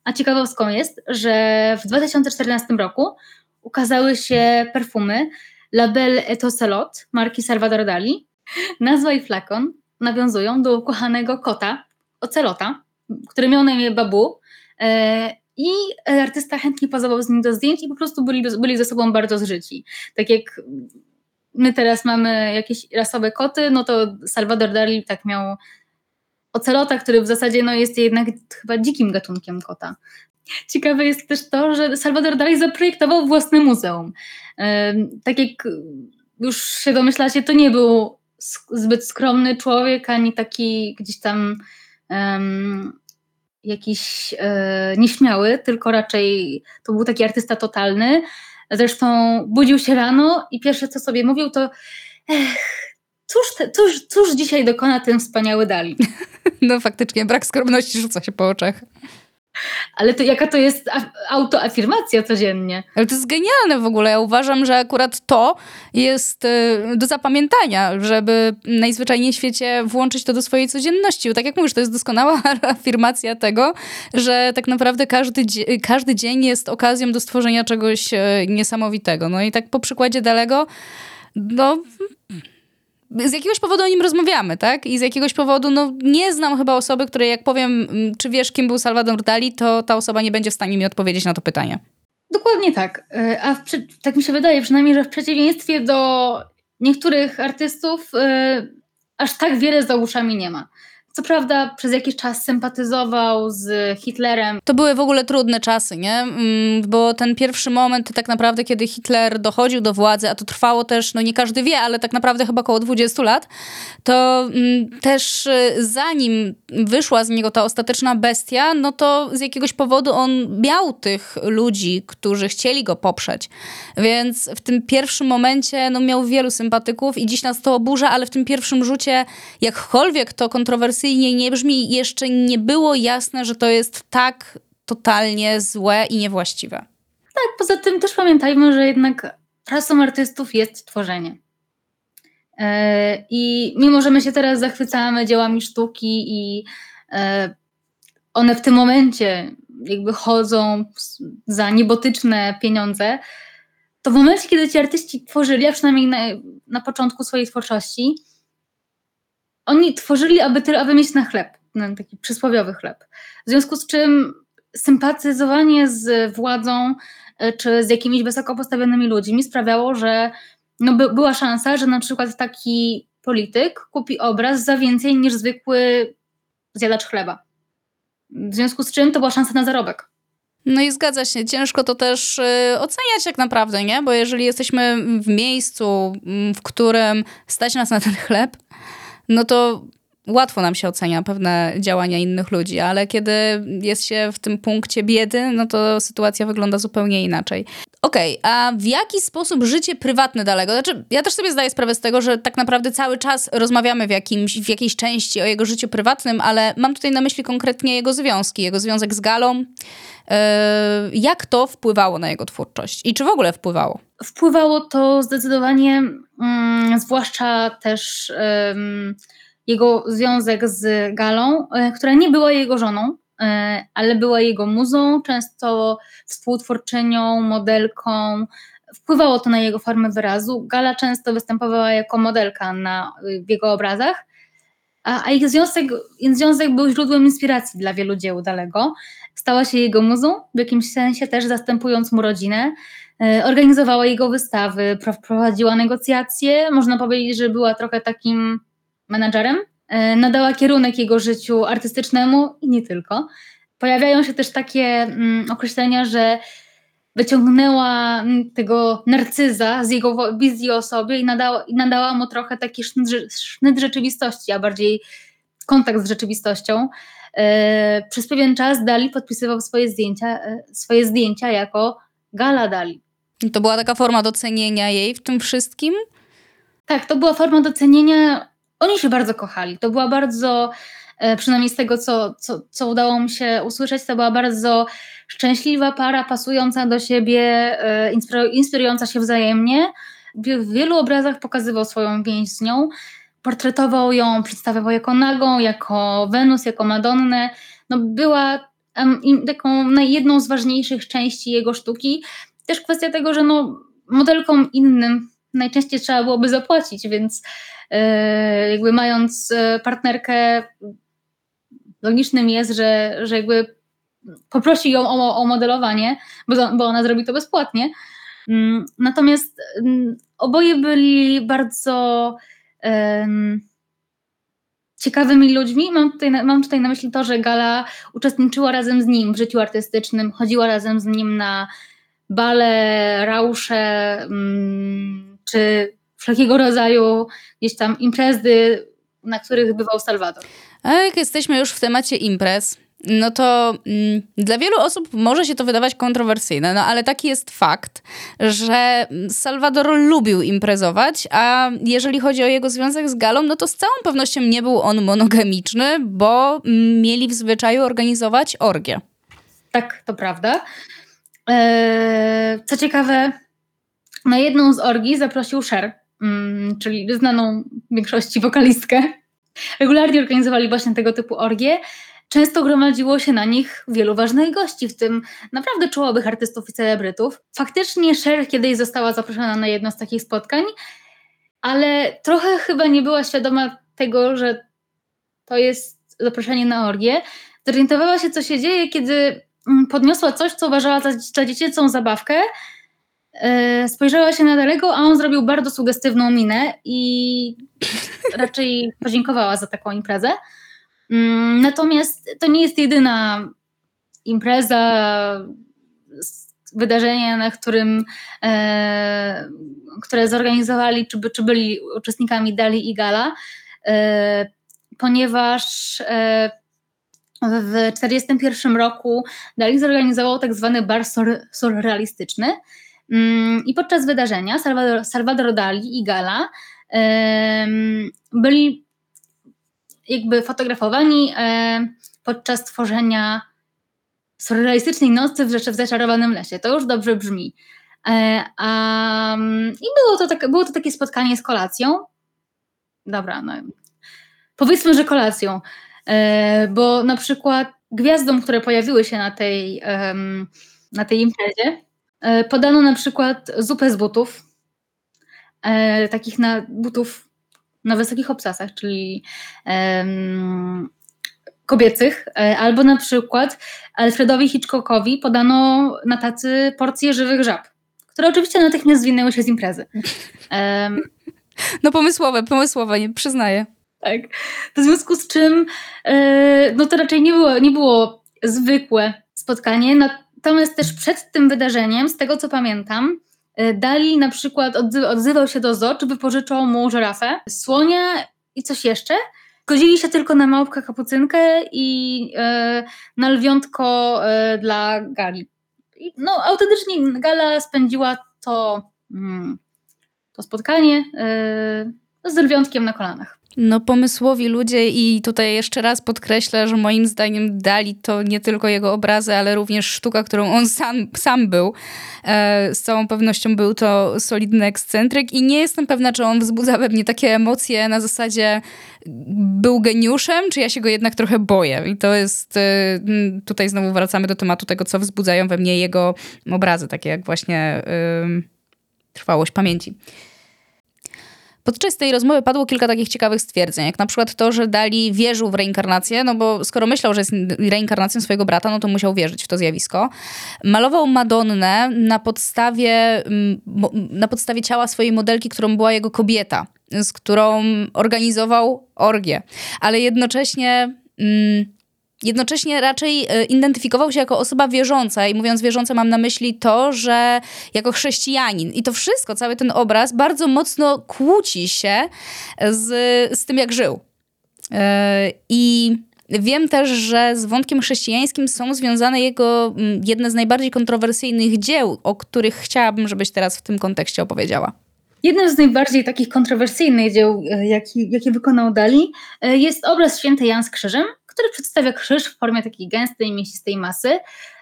A ciekawostką jest, że w dwa tysiące czternastym roku ukazały się perfumy La Belle et Ocelot marki Salvador Dali. Nazwa i flakon nawiązują do ukochanego kota Ocelota, który miał na imię Babu. I artysta chętnie pozował z nim do zdjęć i po prostu byli, byli ze sobą bardzo zżyci. Tak jak my teraz mamy jakieś rasowe koty, no to Salvador Dali tak miał Ocelota, który w zasadzie no, jest jednak chyba dzikim gatunkiem kota. Ciekawe jest też to, że Salvador Dali zaprojektował własne muzeum. Yy, tak jak już się domyślacie, to nie był zbyt skromny człowiek, ani taki gdzieś tam um, jakiś e, nieśmiały, tylko raczej to był taki artysta totalny. Zresztą budził się rano i pierwsze, co sobie mówił, to ech, cóż, te, cóż, cóż dzisiaj dokona ten wspaniały Dali. No faktycznie, brak skromności rzuca się po oczach. Ale to jaka to jest autoafirmacja codziennie. Ale to jest genialne w ogóle. Ja uważam, że akurat to jest do zapamiętania, żeby najzwyczajniej w świecie włączyć to do swojej codzienności. Bo tak jak mówisz, to jest doskonała afirmacja tego, że tak naprawdę każdy, każdy dzień jest okazją do stworzenia czegoś niesamowitego. No i tak po przykładzie Dalego, no... Z jakiegoś powodu o nim rozmawiamy, tak? I z jakiegoś powodu, no nie znam chyba osoby, której jak powiem, czy wiesz, kim był Salvador Dali, to ta osoba nie będzie w stanie mi odpowiedzieć na to pytanie. Dokładnie tak. A w, tak mi się wydaje przynajmniej, że w przeciwieństwie do niektórych artystów yy, aż tak wiele za uszami nie ma. Co prawda przez jakiś czas sympatyzował z Hitlerem. To były w ogóle trudne czasy, nie? Bo ten pierwszy moment tak naprawdę, kiedy Hitler dochodził do władzy, a to trwało też, no nie każdy wie, ale tak naprawdę chyba około dwudziestu lat, to też zanim wyszła z niego ta ostateczna bestia, no to z jakiegoś powodu on miał tych ludzi, którzy chcieli go poprzeć. Więc w tym pierwszym momencie no miał wielu sympatyków i dziś nas to oburza, ale w tym pierwszym rzucie, jakkolwiek to kontrowersyjne nie brzmi, jeszcze nie było jasne, że to jest tak totalnie złe i niewłaściwe. Tak, poza tym też pamiętajmy, że jednak pracą artystów jest tworzenie. Yy, I mimo, że my się teraz zachwycamy dziełami sztuki i yy, one w tym momencie jakby chodzą za niebotyczne pieniądze, to w momencie, kiedy ci artyści tworzyli, a przynajmniej na, na początku swojej twórczości, oni tworzyli, aby, tyle, aby mieć na chleb, na taki przysłowiowy chleb. W związku z czym sympatyzowanie z władzą czy z jakimiś wysoko postawionymi ludźmi sprawiało, że no by, była szansa, że na przykład taki polityk kupi obraz za więcej niż zwykły zjadacz chleba. W związku z czym to była szansa na zarobek. No i zgadza się, ciężko to też y, oceniać tak naprawdę, nie? Bo jeżeli jesteśmy w miejscu, w którym stać nas na ten chleb, no to łatwo nam się ocenia pewne działania innych ludzi, ale kiedy jest się w tym punkcie biedy, no to sytuacja wygląda zupełnie inaczej. Okej, okay, a w jaki sposób życie prywatne Dalego? Znaczy, ja też sobie zdaję sprawę z tego, że tak naprawdę cały czas rozmawiamy w, jakimś, w jakiejś części o jego życiu prywatnym, ale mam tutaj na myśli konkretnie jego związki, jego związek z Galą. Yy, jak to wpływało na jego twórczość? I czy w ogóle wpływało? Wpływało to zdecydowanie, mm, zwłaszcza też yy, jego związek z Galą, yy, która nie była jego żoną, ale była jego muzą, często współtwórczynią, modelką. Wpływało to na jego formę wyrazu. Gala często występowała jako modelka na, w jego obrazach, a, a ich związek, związek był źródłem inspiracji dla wielu dzieł Dalego. Stała się jego muzą, w jakimś sensie też zastępując mu rodzinę. Organizowała jego wystawy, prowadziła negocjacje. Można powiedzieć, że była trochę takim menadżerem. Nadała kierunek jego życiu artystycznemu i nie tylko. Pojawiają się też takie mm, określenia, że wyciągnęła tego narcyza z jego wizji o sobie i nadała, i nadała mu trochę taki sznyt, sznyt rzeczywistości, a bardziej kontakt z rzeczywistością. E, przez pewien czas Dali podpisywał swoje zdjęcia, swoje zdjęcia jako Gala Dali. To była taka forma docenienia jej w tym wszystkim? Tak, to była forma docenienia. Oni się bardzo kochali. To była bardzo, przynajmniej z tego, co, co, co udało mi się usłyszeć, to była bardzo szczęśliwa para, pasująca do siebie, inspirująca się wzajemnie. W wielu obrazach pokazywał swoją więź z nią. Portretował ją, przedstawiał jako nagą, jako Wenus, jako Madonnę. No, była taką jedną z ważniejszych części jego sztuki. Też kwestia tego, że no, modelkom innym najczęściej trzeba byłoby zapłacić, więc e, jakby mając partnerkę, logicznym jest, że, że jakby poprosi ją o, o modelowanie, bo, bo ona zrobi to bezpłatnie. Natomiast oboje byli bardzo e, ciekawymi ludźmi. Mam tutaj, mam tutaj na myśli to, że Gala uczestniczyła razem z nim w życiu artystycznym, chodziła razem z nim na bale, rausze, mm, czy wszelkiego rodzaju gdzieś tam imprezy, na których bywał Salvador. A jak jesteśmy już w temacie imprez, no to mm, dla wielu osób może się to wydawać kontrowersyjne, no ale taki jest fakt, że Salvador lubił imprezować, a jeżeli chodzi o jego związek z Galą, no to z całą pewnością nie był on monogamiczny, bo mm, mieli w zwyczaju organizować orgie. Tak, to prawda. Eee, co ciekawe, na jedną z orgii zaprosił Cher, mm, czyli znaną w większości wokalistkę. Regularnie organizowali właśnie tego typu orgie. Często gromadziło się na nich wielu ważnych gości, w tym naprawdę czołowych artystów i celebrytów. Faktycznie Cher kiedyś została zaproszona na jedno z takich spotkań, ale trochę chyba nie była świadoma tego, że to jest zaproszenie na orgię. Zorientowała się, co się dzieje, kiedy podniosła coś, co uważała za, za dziecięcą zabawkę. Yy, spojrzała się na Dalego, a on zrobił bardzo sugestywną minę i raczej podziękowała za taką imprezę. Natomiast to nie jest jedyna impreza, wydarzenie, na którym, e, które zorganizowali, czy, czy byli uczestnikami Dali i Gala, e, ponieważ e, w tysiąc dziewięćset czterdziestym pierwszym roku Dali zorganizował tak zwany bar sur- surrealistyczny e, i podczas wydarzenia Salvador, Salvador Dali i Gala e, byli jakby fotografowani e, podczas tworzenia surrealistycznej nocy w, w zaczarowanym lesie. To już dobrze brzmi. E, a, I było to, tak, było to takie spotkanie z kolacją. Dobra, no powiedzmy, że kolacją, e, bo na przykład gwiazdom, które pojawiły się na tej, e, na tej imprezie, e, podano na przykład zupę z butów, e, takich na butów na wysokich obcasach, czyli um, kobiecych, albo na przykład Alfredowi Hitchcockowi podano na tacy porcje żywych żab, które oczywiście natychmiast zwinęły się z imprezy. Um, no pomysłowe, pomysłowe, nie przyznaję. Tak, w związku z czym yy, no to raczej nie było, nie było zwykłe spotkanie, natomiast też przed tym wydarzeniem, z tego co pamiętam, Dali na przykład odzywał się do zoo, czy wypożyczał mu żyrafę, słonia i coś jeszcze. Godzili się tylko na małpkę kapucynkę i e, na lwiątko e, dla Gali. I, no, autentycznie Gala spędziła to, mm, to spotkanie e, z lwiątkiem na kolanach. No pomysłowi ludzie i tutaj jeszcze raz podkreślę, że moim zdaniem Dali to nie tylko jego obrazy, ale również sztuka, którą on sam, sam był. E, z całą pewnością był to solidny ekscentryk i nie jestem pewna, czy on wzbudza we mnie takie emocje na zasadzie był geniuszem, czy ja się go jednak trochę boję. I to jest, e, tutaj znowu wracamy do tematu tego, co wzbudzają we mnie jego obrazy, takie jak właśnie e, trwałość pamięci. Podczas tej rozmowy padło kilka takich ciekawych stwierdzeń, jak na przykład to, że Dali wierzył w reinkarnację, no bo skoro myślał, że jest reinkarnacją swojego brata, no to musiał wierzyć w to zjawisko. Malował Madonnę na podstawie, na podstawie ciała swojej modelki, którą była jego kobieta, z którą organizował orgię, ale jednocześnie... Mm, Jednocześnie raczej identyfikował się jako osoba wierząca i mówiąc wierząca mam na myśli to, że jako chrześcijanin. I to wszystko, cały ten obraz bardzo mocno kłóci się z, z tym, jak żył. Yy, I wiem też, że z wątkiem chrześcijańskim są związane jego jedne z najbardziej kontrowersyjnych dzieł, o których chciałabym, żebyś teraz w tym kontekście opowiedziała. Jednym z najbardziej takich kontrowersyjnych dzieł, jaki, jaki wykonał Dali, jest obraz Świętej Jan z krzyżem, który przedstawia krzyż w formie takiej gęstej, mięsistej masy.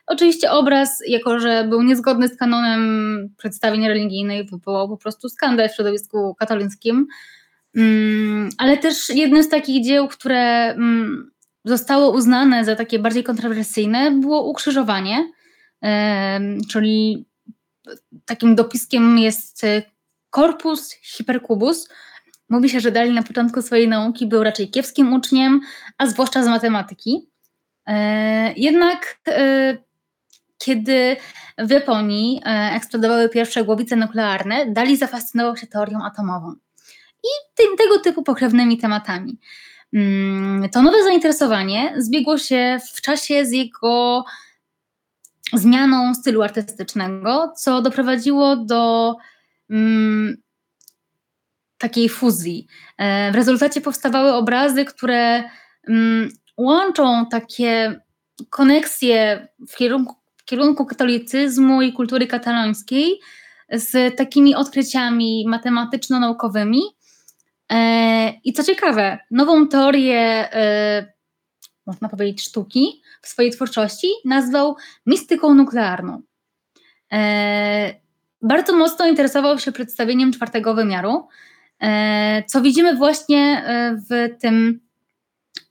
Oczywiście obraz, jako że był niezgodny z kanonem przedstawień religijnych, wywołał po prostu skandal w środowisku katolickim. Um, ale też jednym z takich dzieł, które um, zostało uznane za takie bardziej kontrowersyjne, było Ukrzyżowanie, um, czyli takim dopiskiem jest corpus hypercubus. Mówi się, że Dali na początku swojej nauki był raczej kiepskim uczniem, a zwłaszcza z matematyki. E, jednak e, kiedy w Japonii e, eksplodowały pierwsze głowice nuklearne, Dali zafascynował się teorią atomową i tym, tego typu pokrewnymi tematami. Mm, to nowe zainteresowanie zbiegło się w czasie z jego zmianą stylu artystycznego, co doprowadziło do... Mm, takiej fuzji. W rezultacie powstawały obrazy, które łączą takie koneksję w kierunku, w kierunku katolicyzmu i kultury katalońskiej z takimi odkryciami matematyczno-naukowymi. I co ciekawe, nową teorię, można powiedzieć, sztuki w swojej twórczości nazwał mistyką nuklearną. Bardzo mocno interesował się przedstawieniem czwartego wymiaru, co widzimy właśnie w tym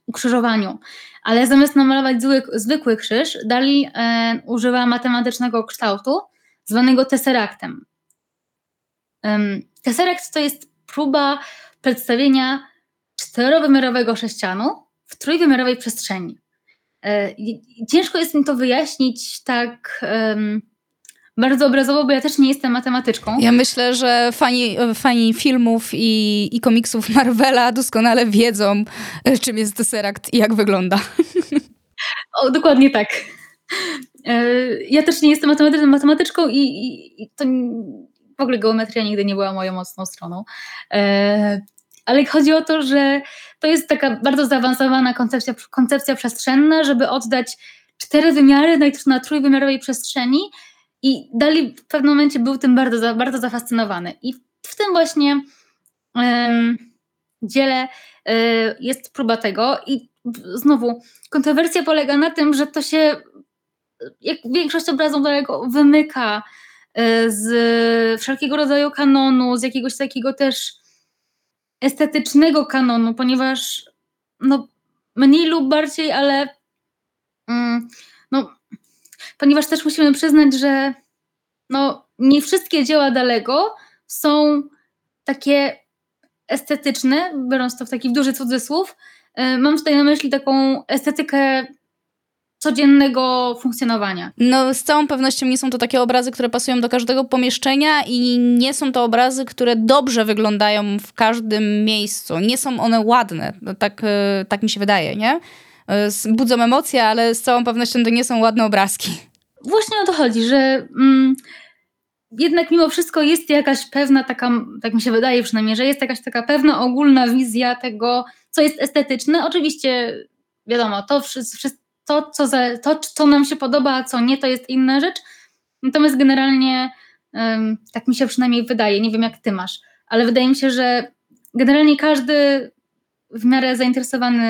ukrzyżowaniu. Ale zamiast namalować zwykły krzyż, Dali używa matematycznego kształtu zwanego tesseractem. Tesserakt to jest próba przedstawienia czterowymiarowego sześcianu w trójwymiarowej przestrzeni. Ciężko jest mi to wyjaśnić tak bardzo obrazowo, bo ja też nie jestem matematyczką. Ja myślę, że fani, fani filmów i, i komiksów Marvela doskonale wiedzą, czym jest Tesseract i jak wygląda. O, dokładnie tak. Ja też nie jestem matematyczką, matematyczką i, i, i to w ogóle geometria nigdy nie była moją mocną stroną. Ale chodzi o to, że to jest taka bardzo zaawansowana koncepcja, koncepcja przestrzenna, żeby oddać cztery wymiary na trójwymiarowej przestrzeni. I Dali w pewnym momencie był tym bardzo, bardzo zafascynowany. I w tym właśnie um, dziele um, jest próba tego. I znowu, kontrowersja polega na tym, że to się, jak większość obrazów Daliego, wymyka z wszelkiego rodzaju kanonu, z jakiegoś takiego też estetycznego kanonu, ponieważ no, mniej lub bardziej, ale mm, no... Ponieważ też musimy przyznać, że no, nie wszystkie dzieła Dalego są takie estetyczne, biorąc to w taki duży cudzysłów. Mam tutaj na myśli taką estetykę codziennego funkcjonowania. No z całą pewnością nie są to takie obrazy, które pasują do każdego pomieszczenia i nie są to obrazy, które dobrze wyglądają w każdym miejscu. Nie są one ładne, tak, tak mi się wydaje, nie? Budzą emocje, ale z całą pewnością to nie są ładne obrazki. Właśnie o to chodzi, że mm, jednak mimo wszystko jest jakaś pewna taka, tak mi się wydaje przynajmniej, że jest jakaś taka pewna ogólna wizja tego, co jest estetyczne. Oczywiście wiadomo, to, to, co, za, to co nam się podoba, a co nie, to jest inna rzecz. Natomiast generalnie ym, tak mi się przynajmniej wydaje, nie wiem jak ty masz, ale wydaje mi się, że generalnie każdy w miarę zainteresowany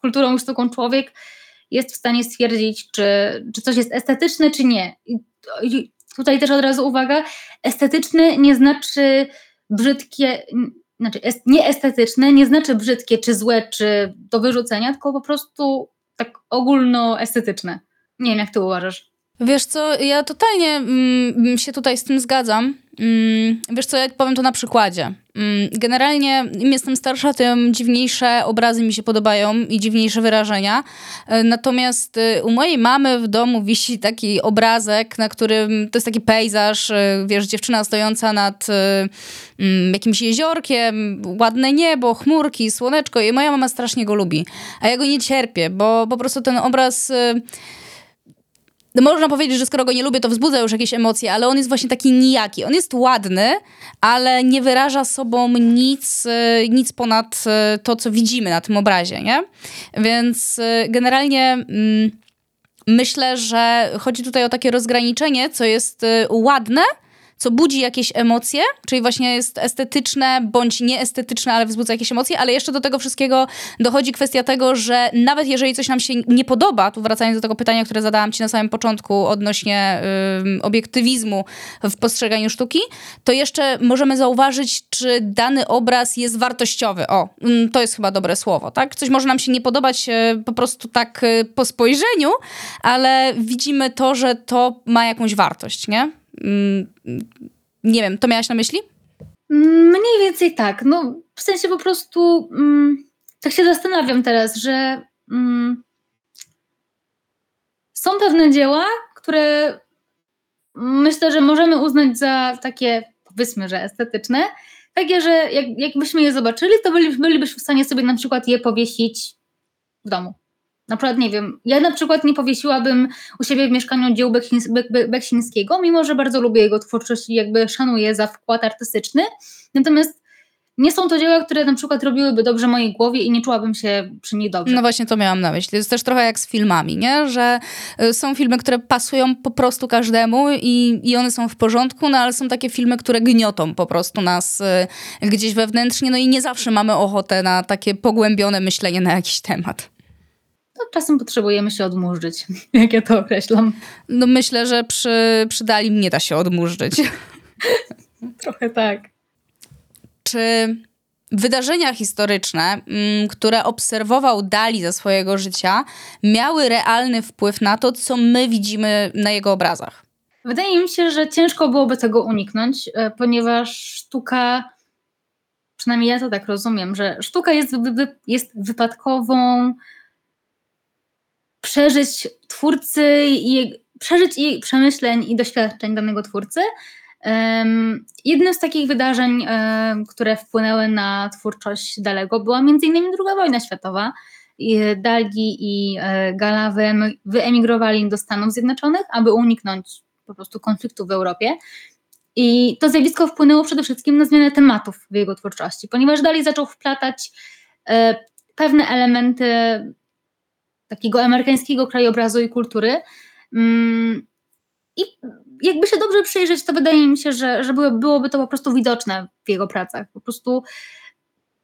kulturą i sztuką człowiek jest w stanie stwierdzić, czy, czy coś jest estetyczne, czy nie. I tutaj też od razu uwaga, estetyczne nie znaczy brzydkie, znaczy nieestetyczne nie znaczy brzydkie, czy złe, czy do wyrzucenia, tylko po prostu tak ogólnoestetyczne. Nie wiem, jak ty uważasz. Wiesz co, ja totalnie mm, się tutaj z tym zgadzam. Mm, wiesz co, ja powiem to na przykładzie. Mm, generalnie im jestem starsza, tym dziwniejsze obrazy mi się podobają i dziwniejsze wyrażenia. E, natomiast e, u mojej mamy w domu wisi taki obrazek, na którym, to jest taki pejzaż, e, wiesz, dziewczyna stojąca nad e, m, jakimś jeziorkiem, ładne niebo, chmurki, słoneczko i moja mama strasznie go lubi. A ja go nie cierpię, bo po prostu ten obraz... E, Można powiedzieć, że skoro go nie lubię, to wzbudza już jakieś emocje, ale on jest właśnie taki nijaki. On jest ładny, ale nie wyraża sobą nic, nic ponad to, co widzimy na tym obrazie, nie? Więc generalnie myślę, że chodzi tutaj o takie rozgraniczenie, co jest ładne, co budzi jakieś emocje, czyli właśnie jest estetyczne bądź nieestetyczne, ale wzbudza jakieś emocje, ale jeszcze do tego wszystkiego dochodzi kwestia tego, że nawet jeżeli coś nam się nie podoba, tu wracając do tego pytania, które zadałam ci na samym początku odnośnie y, obiektywizmu w postrzeganiu sztuki, to jeszcze możemy zauważyć, czy dany obraz jest wartościowy. O, to jest chyba dobre słowo, tak? Coś może nam się nie podobać y, po prostu tak y, po spojrzeniu, ale widzimy to, że to ma jakąś wartość, nie? Nie wiem, to miałaś na myśli? Mniej więcej tak. No, w sensie po prostu mm, tak się zastanawiam teraz, że mm, są pewne dzieła, które myślę, że możemy uznać za takie, powiedzmy, że estetyczne, takie, że jak, jakbyśmy je zobaczyli, to byli, bylibyśmy w stanie sobie na przykład je powiesić w domu. Na przykład, nie wiem, ja na przykład nie powiesiłabym u siebie w mieszkaniu dzieł Beksińskiego, mimo że bardzo lubię jego twórczość i jakby szanuję za wkład artystyczny. Natomiast Nie są to dzieła, które na przykład robiłyby dobrze mojej głowie i nie czułabym się przy nich dobrze. No właśnie to miałam na myśli. To jest też trochę jak z filmami, nie? Że są filmy, które pasują po prostu każdemu i, i one są w porządku, no ale są takie filmy, które gniotą po prostu nas gdzieś wewnętrznie, no i nie zawsze mamy ochotę na takie pogłębione myślenie na jakiś temat. No, czasem potrzebujemy się odmurzyć, jak ja to określam. No myślę, że przy, przy Dali nie da się odmurzyć. Trochę tak. Czy wydarzenia historyczne, które obserwował Dali ze swojego życia, miały realny wpływ na to, co my widzimy na jego obrazach? Wydaje mi się, że ciężko byłoby tego uniknąć, ponieważ sztuka, przynajmniej ja to tak rozumiem, że sztuka jest, jest wypadkową przeżyć twórcy, i, przeżyć i przemyśleń i doświadczeń danego twórcy. Um, jednym z takich wydarzeń, um, które wpłynęły na twórczość Dalego, była między innymi druga wojna światowa. I Dali i e, Gala wyemigrowali do Stanów Zjednoczonych, aby uniknąć po prostu konfliktu w Europie. I to zjawisko wpłynęło przede wszystkim na zmianę tematów w jego twórczości, ponieważ Dali zaczął wplatać e, pewne elementy takiego amerykańskiego krajobrazu i kultury. Mm, I jakby się dobrze przyjrzeć, to wydaje mi się, że, że byłoby to po prostu widoczne w jego pracach. Po prostu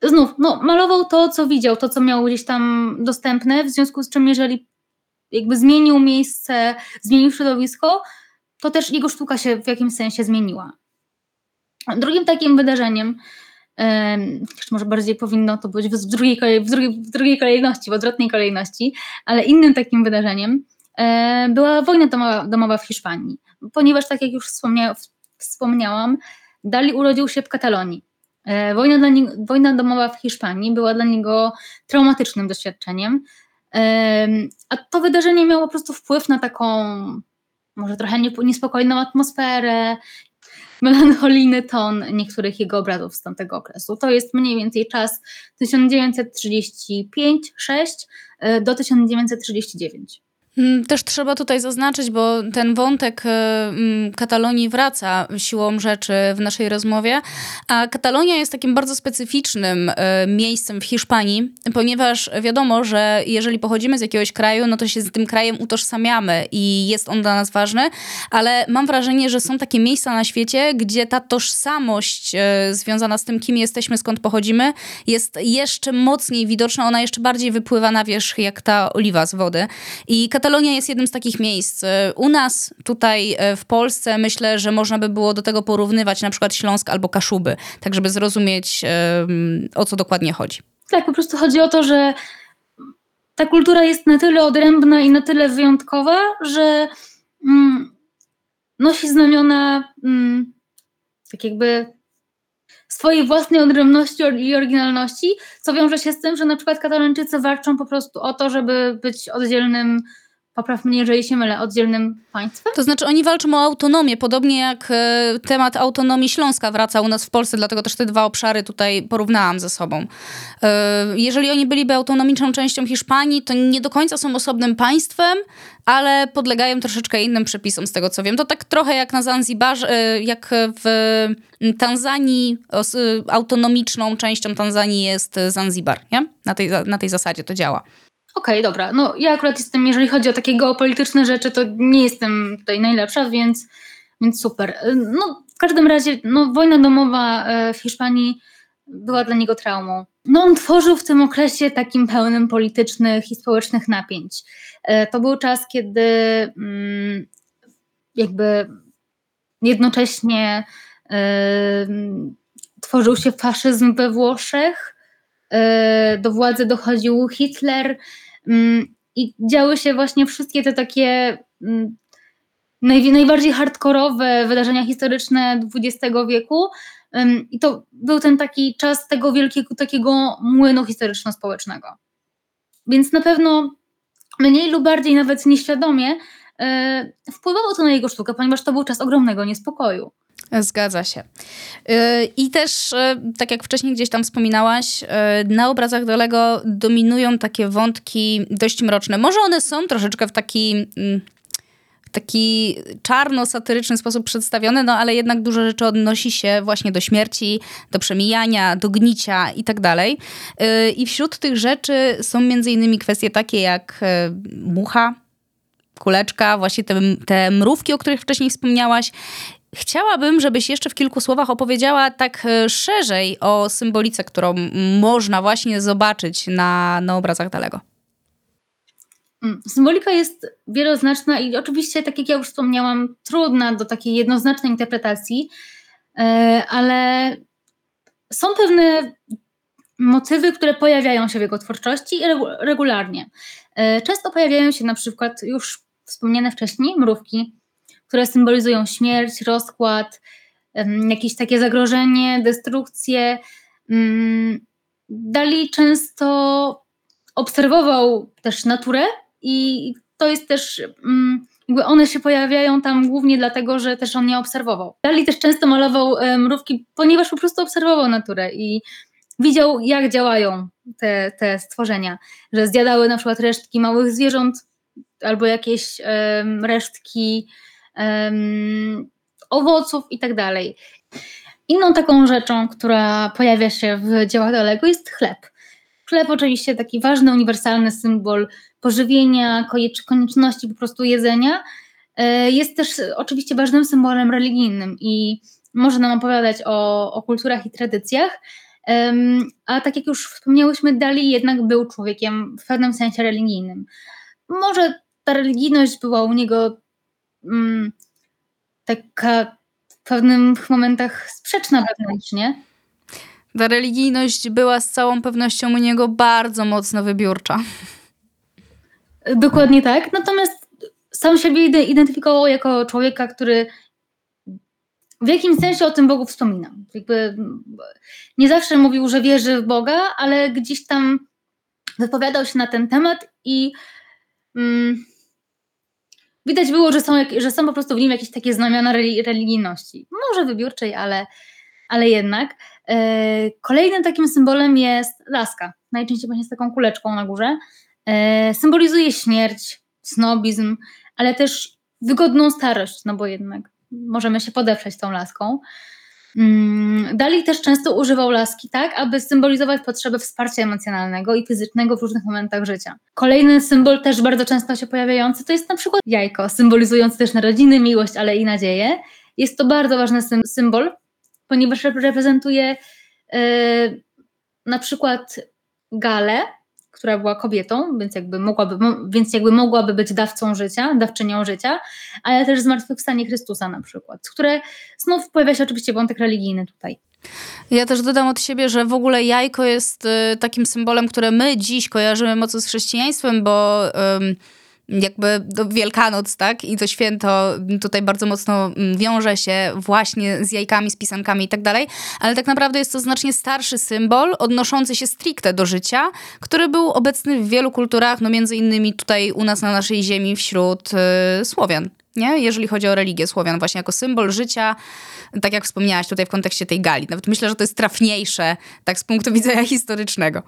znów no, malował to, co widział, to, co miał gdzieś tam dostępne, w związku z czym jeżeli jakby zmienił miejsce, zmienił środowisko, to też jego sztuka się w jakimś sensie zmieniła. Drugim takim wydarzeniem, jeszcze może bardziej powinno to być w drugiej, kolej, w drugiej, w drugiej kolejności, w odwrotnej kolejności, ale innym takim wydarzeniem była wojna domowa, domowa w Hiszpanii, ponieważ tak jak już wspomnia, wspomniałam, Dali urodził się w Katalonii. Wojna, dla nie, wojna domowa w Hiszpanii była dla niego traumatycznym doświadczeniem, a to wydarzenie miało po prostu wpływ na taką może trochę niespokojną atmosferę, melancholijny ton niektórych jego obrazów z tamtego okresu. To jest mniej więcej czas tysiąc dziewięćset trzydzieści pięć do sześć do tysiąc dziewięćset trzydzieści dziewięć. Też trzeba tutaj zaznaczyć, bo ten wątek Katalonii wraca siłą rzeczy w naszej rozmowie, a Katalonia jest takim bardzo specyficznym miejscem w Hiszpanii, ponieważ wiadomo, że jeżeli pochodzimy z jakiegoś kraju, no to się z tym krajem utożsamiamy i jest on dla nas ważny, ale mam wrażenie, że są takie miejsca na świecie, gdzie ta tożsamość związana z tym, kim jesteśmy, skąd pochodzimy, jest jeszcze mocniej widoczna, ona jeszcze bardziej wypływa na wierzch jak ta oliwa z wody. I Katalonia jest jednym z takich miejsc. U nas tutaj w Polsce myślę, że można by było do tego porównywać na przykład Śląsk albo Kaszuby, tak żeby zrozumieć, o co dokładnie chodzi. Tak, po prostu chodzi o to, że ta kultura jest na tyle odrębna i na tyle wyjątkowa, że mm, nosi znamiona mm, tak jakby swojej własnej odrębności i oryginalności, co wiąże się z tym, że na przykład Katalończycy walczą po prostu o to, żeby być oddzielnym, popraw mnie, jeżeli się mylę, oddzielnym państwem. To znaczy oni walczą o autonomię, podobnie jak y, temat autonomii Śląska wraca u nas w Polsce, dlatego też te dwa obszary tutaj porównałam ze sobą. Y, jeżeli oni byliby autonomiczną częścią Hiszpanii, to nie do końca są osobnym państwem, ale podlegają troszeczkę innym przepisom, z tego co wiem. To tak trochę jak na Zanzibarze, jak w Tanzanii, autonomiczną częścią Tanzanii jest Zanzibar, nie? Na tej, na tej zasadzie to działa. Okej, okay, dobra. No ja akurat jestem, jeżeli chodzi o takie geopolityczne rzeczy, to nie jestem tutaj najlepsza, więc, więc super. No w każdym razie no, wojna domowa w Hiszpanii była dla niego traumą. No on tworzył w tym okresie takim pełnym politycznych i społecznych napięć. To był czas, kiedy jakby jednocześnie tworzył się faszyzm we Włoszech, do władzy dochodził Hitler i działy się właśnie wszystkie te takie najbardziej hardkorowe wydarzenia historyczne dwudziestego wieku, i to był ten taki czas tego wielkiego takiego młynu historyczno-społecznego. Więc na pewno mniej lub bardziej, nawet nieświadomie, wpływało to na jego sztukę, ponieważ to był czas ogromnego niespodziewania. Zgadza się. I też, tak jak wcześniej gdzieś tam wspominałaś, na obrazach Dalego dominują takie wątki dość mroczne. Może one są troszeczkę w taki taki czarno-satyryczny sposób przedstawiony, no ale jednak dużo rzeczy odnosi się właśnie do śmierci, do przemijania, do gnicia i tak dalej. I wśród tych rzeczy są między innymi kwestie takie jak mucha, kuleczka, właśnie te, te mrówki, o których wcześniej wspomniałaś. Chciałabym, żebyś jeszcze w kilku słowach opowiedziała tak szerzej o symbolice, którą można właśnie zobaczyć na, na obrazach Dalego. Symbolika jest wieloznaczna i oczywiście, tak jak ja już wspomniałam, trudna do takiej jednoznacznej interpretacji, ale są pewne motywy, które pojawiają się w jego twórczości regularnie. Często pojawiają się na przykład już wspomniane wcześniej mrówki, które symbolizują śmierć, rozkład, jakieś takie zagrożenie, destrukcję. Dali często obserwował też naturę i to jest też, jakby one się pojawiają tam głównie dlatego, że też on je obserwował. Dali też często malował mrówki, ponieważ po prostu obserwował naturę i widział, jak działają te, te stworzenia, że zjadały na przykład resztki małych zwierząt albo jakieś um, resztki um, owoców i tak dalej. Inną taką rzeczą, która pojawia się w dziełach Dalego, jest chleb. Chleb oczywiście taki ważny, uniwersalny symbol pożywienia, konieczności po prostu jedzenia. Jest też oczywiście ważnym symbolem religijnym i może nam opowiadać o, o kulturach i tradycjach. A tak jak już wspomniałyśmy, Dali jednak był człowiekiem w pewnym sensie religijnym. Może ta religijność była u niego um, taka w pewnych momentach sprzeczna wewnętrznie. Ta religijność była z całą pewnością u niego bardzo mocno wybiórcza. Dokładnie tak. Natomiast sam siebie identyfikował jako człowieka, który w jakimś sensie o tym Bogu wspomina. Jakby nie zawsze mówił, że wierzy w Boga, ale gdzieś tam wypowiadał się na ten temat i um, widać było, że są, że są po prostu w nim jakieś takie znamiona religijności. Może wybiórczej, ale, ale jednak. Kolejnym takim symbolem jest laska, najczęściej właśnie z taką kuleczką na górze. Symbolizuje śmierć, snobizm, ale też wygodną starość, no bo jednak możemy się podeprzeć tą laską. Dali też często używał laski tak, aby symbolizować potrzebę wsparcia emocjonalnego i fizycznego w różnych momentach życia. Kolejny symbol też bardzo często się pojawiający to jest na przykład jajko, symbolizujące też narodziny, miłość, ale i nadzieję. Jest to bardzo ważny symbol, ponieważ reprezentuje yy, na przykład Galę, która była kobietą, więc jakby, mogłaby, więc jakby mogłaby być dawcą życia, dawczynią życia, ale też zmartwychwstanie Chrystusa na przykład, które znów pojawia się oczywiście wątek religijny tutaj. Ja też dodam od siebie, że w ogóle jajko jest y, takim symbolem, które my dziś kojarzymy mocno z chrześcijaństwem, bo Y, jakby Wielkanoc, tak? I to święto tutaj bardzo mocno wiąże się właśnie z jajkami, z pisankami i tak dalej, ale tak naprawdę jest to znacznie starszy symbol, odnoszący się stricte do życia, który był obecny w wielu kulturach, no między innymi tutaj u nas na naszej ziemi wśród y, Słowian, nie? Jeżeli chodzi o religię Słowian, właśnie jako symbol życia, tak jak wspomniałaś tutaj w kontekście tej gali. Nawet myślę, że to jest trafniejsze, tak z punktu widzenia historycznego.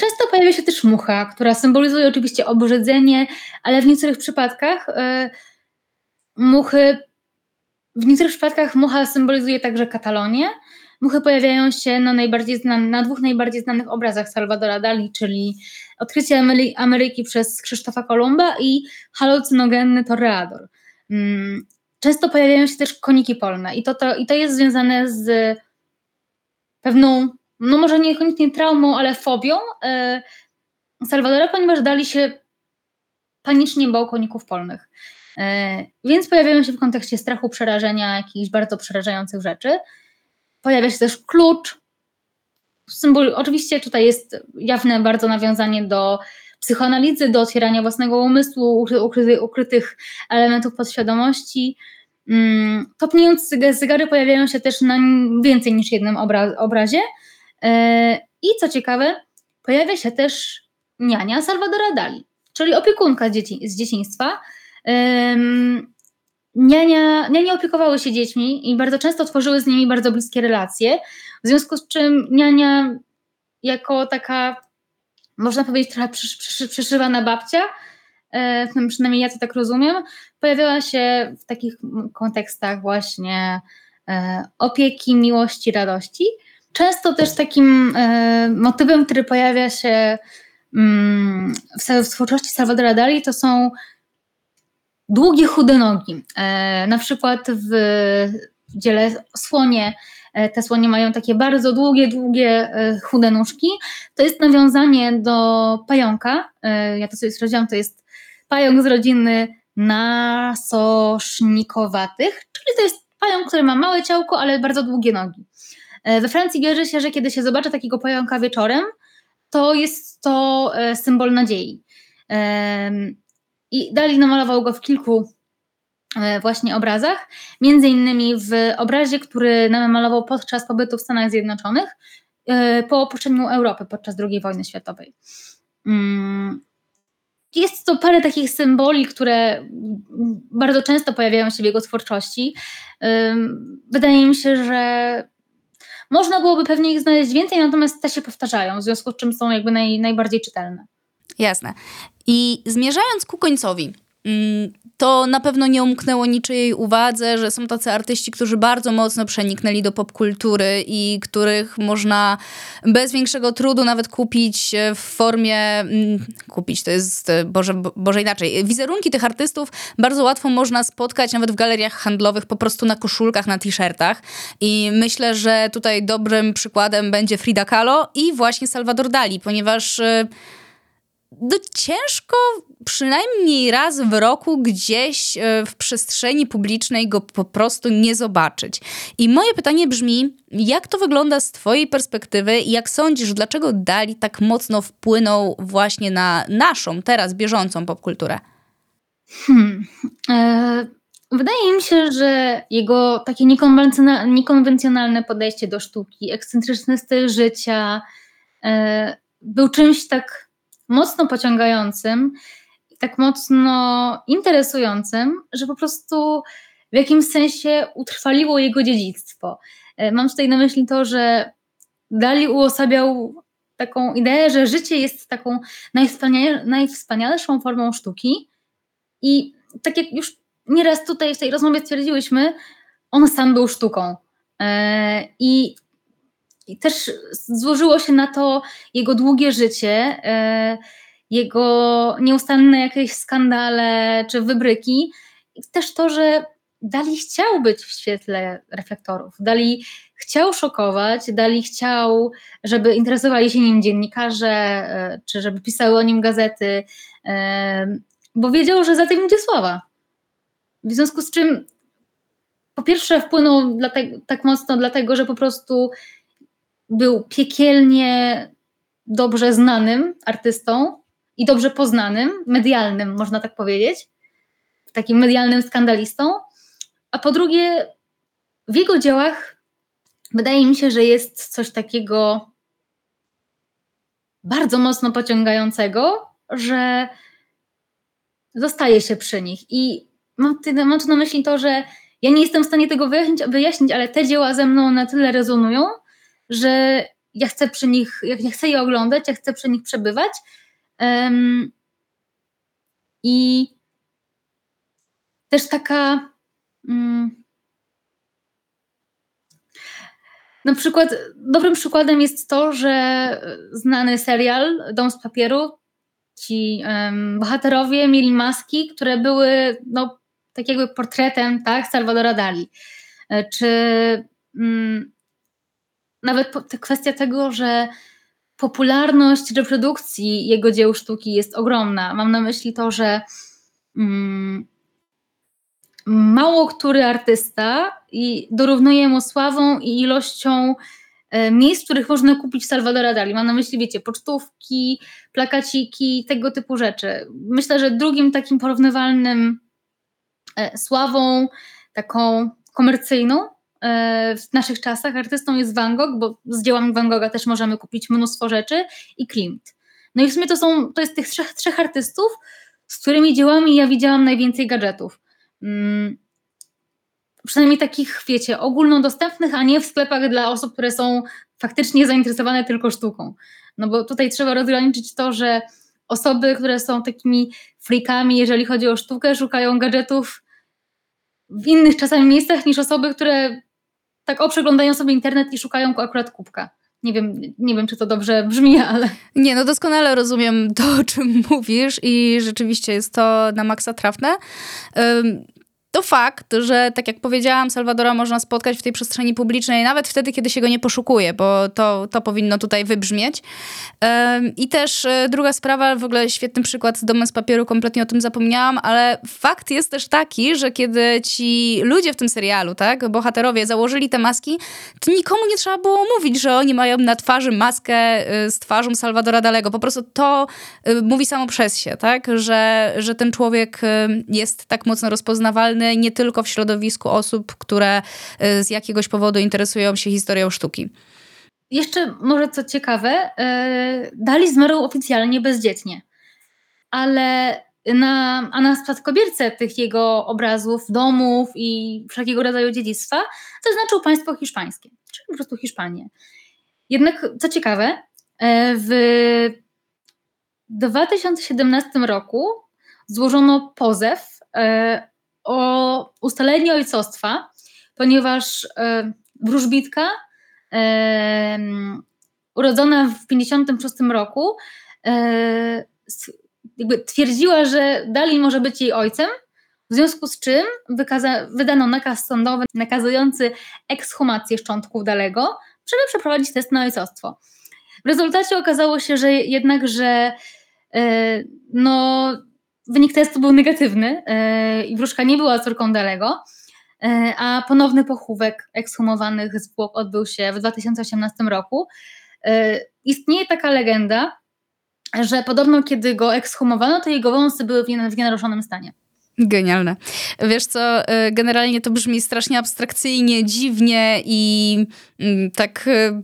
Często pojawia się też mucha, która symbolizuje oczywiście obrzydzenie, ale w niektórych przypadkach yy, muchy, w niektórych przypadkach mucha symbolizuje także Katalonię. Muchy pojawiają się na, najbardziej znanych, na dwóch najbardziej znanych obrazach Salvadora Dali, czyli Odkrycie Ameryki przez Krzysztofa Kolumba i Halucynogenny Toreador. Yy, często pojawiają się też koniki polne i to, to, i to jest związane z pewną, no może niekoniecznie traumą, ale fobią yy, Salwadora, ponieważ Dali się panicznie bał koników polnych. Yy, więc pojawiają się w kontekście strachu, przerażenia, jakichś bardzo przerażających rzeczy. Pojawia się też klucz. Symbol, oczywiście tutaj jest jawne bardzo nawiązanie do psychoanalizy, do otwierania własnego umysłu, ukry, ukrytych elementów podświadomości. Yy, topniejąc cygary pojawiają się też na więcej niż jednym obra- obrazie. I co ciekawe, pojawia się też niania Salvadora Dali, czyli opiekunka z, dzieci, z dzieciństwa. Um, niania, nianie opiekowały się dziećmi i bardzo często tworzyły z nimi bardzo bliskie relacje, w związku z czym niania jako taka, można powiedzieć, trochę przysz, przysz, przyszywana babcia, no przynajmniej ja to tak rozumiem, pojawiała się w takich kontekstach właśnie opieki, miłości, radości. Często też takim motywem, który pojawia się w twórczości Salvadora Dali, to są długie, chude nogi. Na przykład w dziele Słonie, te słonie mają takie bardzo długie, długie, chude nóżki. To jest nawiązanie do pająka. Ja to sobie sprawdziłam, to jest pająk z rodziny nasosznikowych, czyli to jest pająk, który ma małe ciałko, ale bardzo długie nogi. We Francji wierzy się, że kiedy się zobaczy takiego pająka wieczorem, to jest to symbol nadziei. I Dali namalował go w kilku właśnie obrazach, między innymi w obrazie, który namalował podczas pobytu w Stanach Zjednoczonych po opuszczeniu Europy podczas drugiej wojny światowej. Jest to parę takich symboli, które bardzo często pojawiają się w jego twórczości. Wydaje mi się, że można byłoby pewnie ich znaleźć więcej, natomiast te się powtarzają, w związku z czym są jakby naj, najbardziej czytelne. Jasne. I zmierzając ku końcowi, to na pewno nie umknęło niczyjej uwadze, że są tacy artyści, którzy bardzo mocno przeniknęli do popkultury i których można bez większego trudu nawet kupić w formie... Kupić, to jest... Boże, Boże inaczej. Wizerunki tych artystów bardzo łatwo można spotkać nawet w galeriach handlowych, po prostu na koszulkach, na t-shirtach. I myślę, że tutaj dobrym przykładem będzie Frida Kahlo i właśnie Salvador Dali, ponieważ... No ciężko przynajmniej raz w roku gdzieś w przestrzeni publicznej go po prostu nie zobaczyć. I moje pytanie brzmi, jak to wygląda z twojej perspektywy i jak sądzisz, dlaczego Dali tak mocno wpłynął właśnie na naszą, teraz bieżącą popkulturę? Hmm. E, wydaje mi się, że jego takie niekonwencjonalne, niekonwencjonalne podejście do sztuki, ekscentryczny styl życia e, był czymś tak mocno pociągającym, tak mocno interesującym, że po prostu w jakimś sensie utrwaliło jego dziedzictwo. Mam tutaj na myśli to, że Dali uosabiał taką ideę, że życie jest taką najwspania- najwspanialszą formą sztuki i tak jak już nieraz tutaj w tej rozmowie stwierdziłyśmy, on sam był sztuką. I I też złożyło się na to jego długie życie, jego nieustanne jakieś skandale czy wybryki. I też to, że Dali chciał być w świetle reflektorów. Dali chciał szokować, Dali chciał, żeby interesowali się nim dziennikarze, czy żeby pisały o nim gazety, bo wiedział, że za tym idzie sława. W związku z czym po pierwsze wpłynął dlatego, tak mocno dlatego, że po prostu... był piekielnie dobrze znanym artystą i dobrze poznanym, medialnym, można tak powiedzieć, takim medialnym skandalistą, a po drugie w jego dziełach wydaje mi się, że jest coś takiego bardzo mocno pociągającego, że zostaje się przy nich i mam, mam tu na myśli to, że ja nie jestem w stanie tego wyjaśnić, wyjaśnić, ale te dzieła ze mną na tyle rezonują, że ja chcę przy nich, ja chcę je oglądać, ja chcę przy nich przebywać. Um, I też taka um, na przykład, dobrym przykładem jest to, że znany serial Dom z papieru, ci um, bohaterowie mieli maski, które były no, tak jakby portretem, tak, Salvadora Dali. Czy um, Nawet kwestia tego, że popularność reprodukcji jego dzieł sztuki jest ogromna. Mam na myśli to, że mm, mało który artysta i dorównuje mu sławą i ilością e, miejsc, w których można kupić Salvadora Dali. Mam na myśli, wiecie, pocztówki, plakaciki, tego typu rzeczy. Myślę, że drugim takim porównywalnym e, sławą, taką komercyjną, w naszych czasach artystą jest Van Gogh, bo z dziełami Van Gogha też możemy kupić mnóstwo rzeczy, i Klimt. No i w sumie to, są, to jest tych trzech, trzech artystów, z którymi dziełami ja widziałam najwięcej gadżetów. Hmm. Przynajmniej takich, wiecie, ogólnodostępnych, a nie w sklepach dla osób, które są faktycznie zainteresowane tylko sztuką. No bo tutaj trzeba rozgraniczyć to, że osoby, które są takimi freakami, jeżeli chodzi o sztukę, szukają gadżetów w innych czasami miejscach niż osoby, które tak o przeglądają sobie internet i szukają akurat kubka. Nie wiem, nie wiem, czy to dobrze brzmi, ale... Nie, no doskonale rozumiem to, o czym mówisz i rzeczywiście jest to na maksa trafne. Um... To fakt, że tak jak powiedziałam, Salwadora można spotkać w tej przestrzeni publicznej nawet wtedy, kiedy się go nie poszukuje, bo to, to powinno tutaj wybrzmieć. Um, I też druga sprawa, w ogóle świetny przykład z domem z papieru, kompletnie o tym zapomniałam, ale fakt jest też taki, że kiedy ci ludzie w tym serialu, tak, bohaterowie założyli te maski, to nikomu nie trzeba było mówić, że oni mają na twarzy maskę z twarzą Salvadora Dalego. Po prostu to mówi samo przez się, tak, że, że ten człowiek jest tak mocno rozpoznawalny, nie tylko w środowisku osób, które z jakiegoś powodu interesują się historią sztuki. Jeszcze może co ciekawe, Dali zmarł oficjalnie bezdzietnie, ale na, a na spadkobiercę tych jego obrazów, domów i wszelkiego rodzaju dziedzictwa zaznaczył państwo hiszpańskie, czyli po prostu Hiszpanię. Jednak co ciekawe, w dwa tysiące siedemnastym roku złożono pozew o ustalenie ojcostwa, ponieważ e, wróżbitka e, urodzona w pięćdziesiątym szóstym roku e, jakby twierdziła, że Dali może być jej ojcem, w związku z czym wykaza- wydano nakaz sądowy nakazujący ekshumację szczątków Dalego, żeby przeprowadzić test na ojcostwo. W rezultacie okazało się, że jednak, że e, no... wynik testu był negatywny yy, i wróżka nie była córką Dalego, yy, a ponowny pochówek ekshumowanych zwłok odbył się w dwa tysiące osiemnastym roku. Yy, istnieje taka legenda, że podobno kiedy go ekshumowano, to jego wąsy były w nienaruszonym stanie. Genialne. Wiesz co, generalnie to brzmi strasznie abstrakcyjnie, dziwnie i mm, tak... Yy...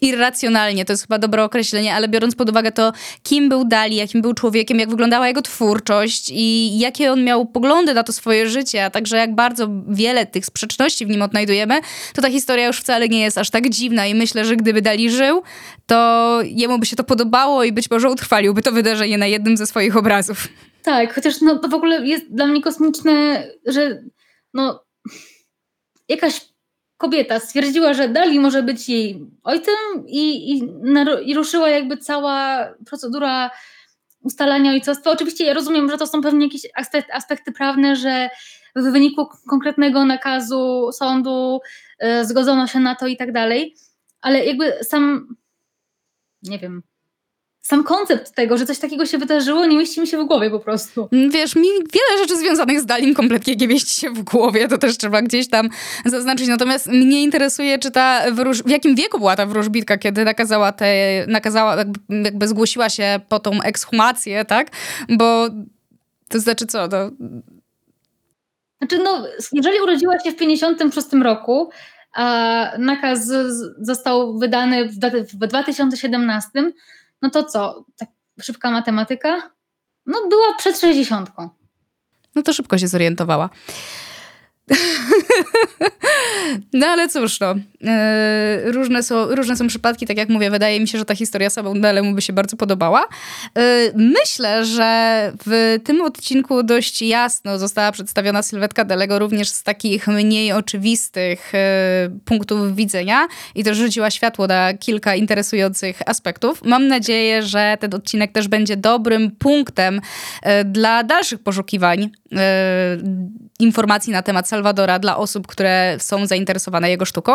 irracjonalnie, to jest chyba dobre określenie, ale biorąc pod uwagę to, kim był Dali, jakim był człowiekiem, jak wyglądała jego twórczość i jakie on miał poglądy na to swoje życie, a także jak bardzo wiele tych sprzeczności w nim odnajdujemy, to ta historia już wcale nie jest aż tak dziwna i myślę, że gdyby Dali żył, to jemu by się to podobało i być może utrwaliłby to wydarzenie na jednym ze swoich obrazów. Tak, chociaż no, to w ogóle jest dla mnie kosmiczne, że no jakaś kobieta stwierdziła, że Dali może być jej ojcem i, i, naru- i ruszyła jakby cała procedura ustalania ojcostwa. Oczywiście ja rozumiem, że to są pewnie jakieś aspekty, aspekty prawne, że w wyniku konkretnego nakazu sądu y, zgodzono się na to i tak dalej, ale jakby sam, nie wiem... Sam koncept tego, że coś takiego się wydarzyło, nie mieści mi się w głowie po prostu. Wiesz, mi wiele rzeczy związanych z Dalim kompletnie nie mieści się w głowie, to też trzeba gdzieś tam zaznaczyć. Natomiast mnie interesuje, czy ta wróż... w jakim wieku była ta wróżbitka, kiedy nakazała te, nakazała, jakby zgłosiła się po tą ekshumację, tak? Bo to znaczy co? To... Znaczy no, jeżeli urodziła się w pięćdziesiątym szóstym roku, a nakaz został wydany w dwa tysiące siedemnastym, no to co? Tak szybka matematyka? No była przed sześćdziesiątką. No to szybko się zorientowała. No ale cóż, no. Yy, różne, są, różne są przypadki, tak jak mówię, wydaje mi się, że ta historia samą Dalemu by się bardzo podobała. Yy, myślę, że w tym odcinku dość jasno została przedstawiona sylwetka Dalego również z takich mniej oczywistych yy, punktów widzenia i też rzuciła światło na kilka interesujących aspektów. Mam nadzieję, że ten odcinek też będzie dobrym punktem yy, dla dalszych poszukiwań yy, informacji na temat Salwadora dla osób, które są zainteresowane jego sztuką.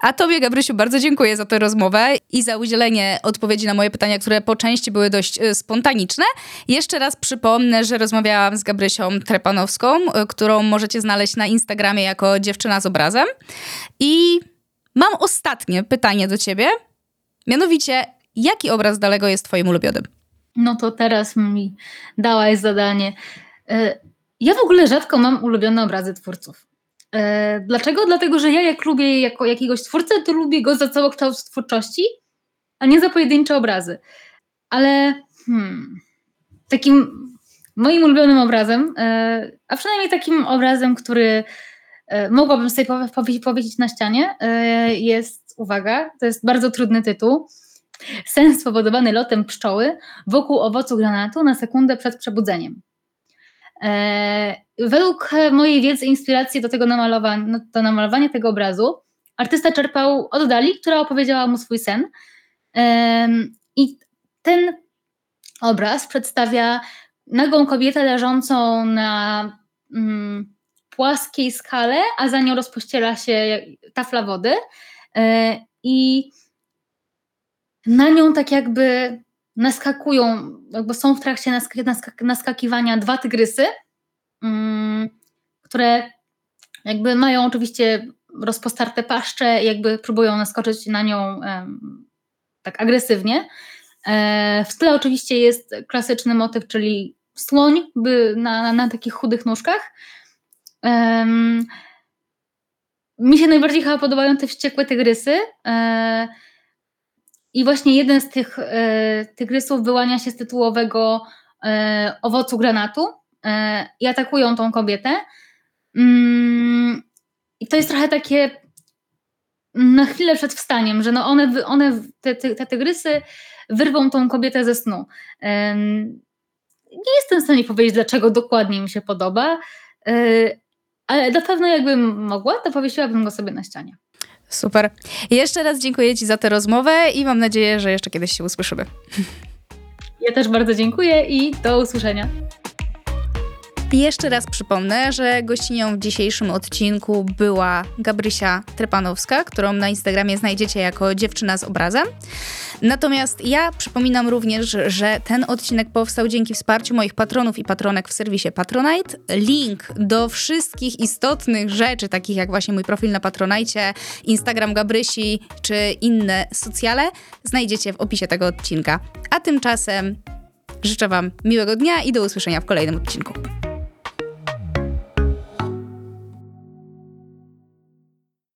A tobie, Gabrysiu, bardzo dziękuję za tę rozmowę i za udzielenie odpowiedzi na moje pytania, które po części były dość spontaniczne. Jeszcze raz przypomnę, że rozmawiałam z Gabrysią Trepanowską, którą możecie znaleźć na Instagramie jako dziewczyna z obrazem. I mam ostatnie pytanie do ciebie. Mianowicie, jaki obraz Dalego jest twoim ulubionym? No to teraz mi dałaś zadanie. Y- Ja w ogóle rzadko mam ulubione obrazy twórców. E, dlaczego? Dlatego, że ja jak lubię jako jakiegoś twórcę, to lubię go za całokształt twórczości, a nie za pojedyncze obrazy. Ale hmm, takim moim ulubionym obrazem, e, a przynajmniej takim obrazem, który e, mogłabym sobie powie- powie- powiedzieć na ścianie, e, jest, uwaga, to jest bardzo trudny tytuł, Sen spowodowany lotem pszczoły wokół owocu granatu na sekundę przed przebudzeniem. Eee, według mojej wiedzy inspiracje do tego namalowania, no, do namalowania tego obrazu artysta czerpał od Dali, która opowiedziała mu swój sen. Eee, I ten obraz przedstawia nagą kobietę leżącą na mm, płaskiej skale, a za nią rozpościera się tafla wody eee, i na nią tak jakby naskakują, jakby są w trakcie nask- nask- naskakiwania dwa tygrysy, um, które jakby mają oczywiście rozpostarte paszcze i jakby próbują naskoczyć na nią um, tak agresywnie. E, w tle oczywiście jest klasyczny motyw, czyli słoń by na, na, na takich chudych nóżkach. Um, mi się najbardziej chyba podobają te wściekłe tygrysy. E, I właśnie jeden z tych e, tygrysów wyłania się z tytułowego e, owocu granatu e, i atakują tą kobietę. Mm, I to jest trochę takie na chwilę przed wstaniem, że no one, one te, te, te tygrysy wyrwą tą kobietę ze snu. E, nie jestem w stanie powiedzieć, dlaczego dokładnie mi się podoba, e, ale na pewno jakbym mogła, to powiesiłabym go sobie na ścianie. Super. Jeszcze raz dziękuję Ci za tę rozmowę i mam nadzieję, że jeszcze kiedyś się usłyszymy. Ja też bardzo dziękuję i do usłyszenia. Jeszcze raz przypomnę, że gościnią w dzisiejszym odcinku była Gabrysia Trepanowska, którą na Instagramie znajdziecie jako dziewczyna z obrazem. Natomiast ja przypominam również, że ten odcinek powstał dzięki wsparciu moich patronów i patronek w serwisie Patronite. Link do wszystkich istotnych rzeczy, takich jak właśnie mój profil na Patronite, Instagram Gabrysi czy inne socjale, znajdziecie w opisie tego odcinka. A tymczasem życzę Wam miłego dnia i do usłyszenia w kolejnym odcinku.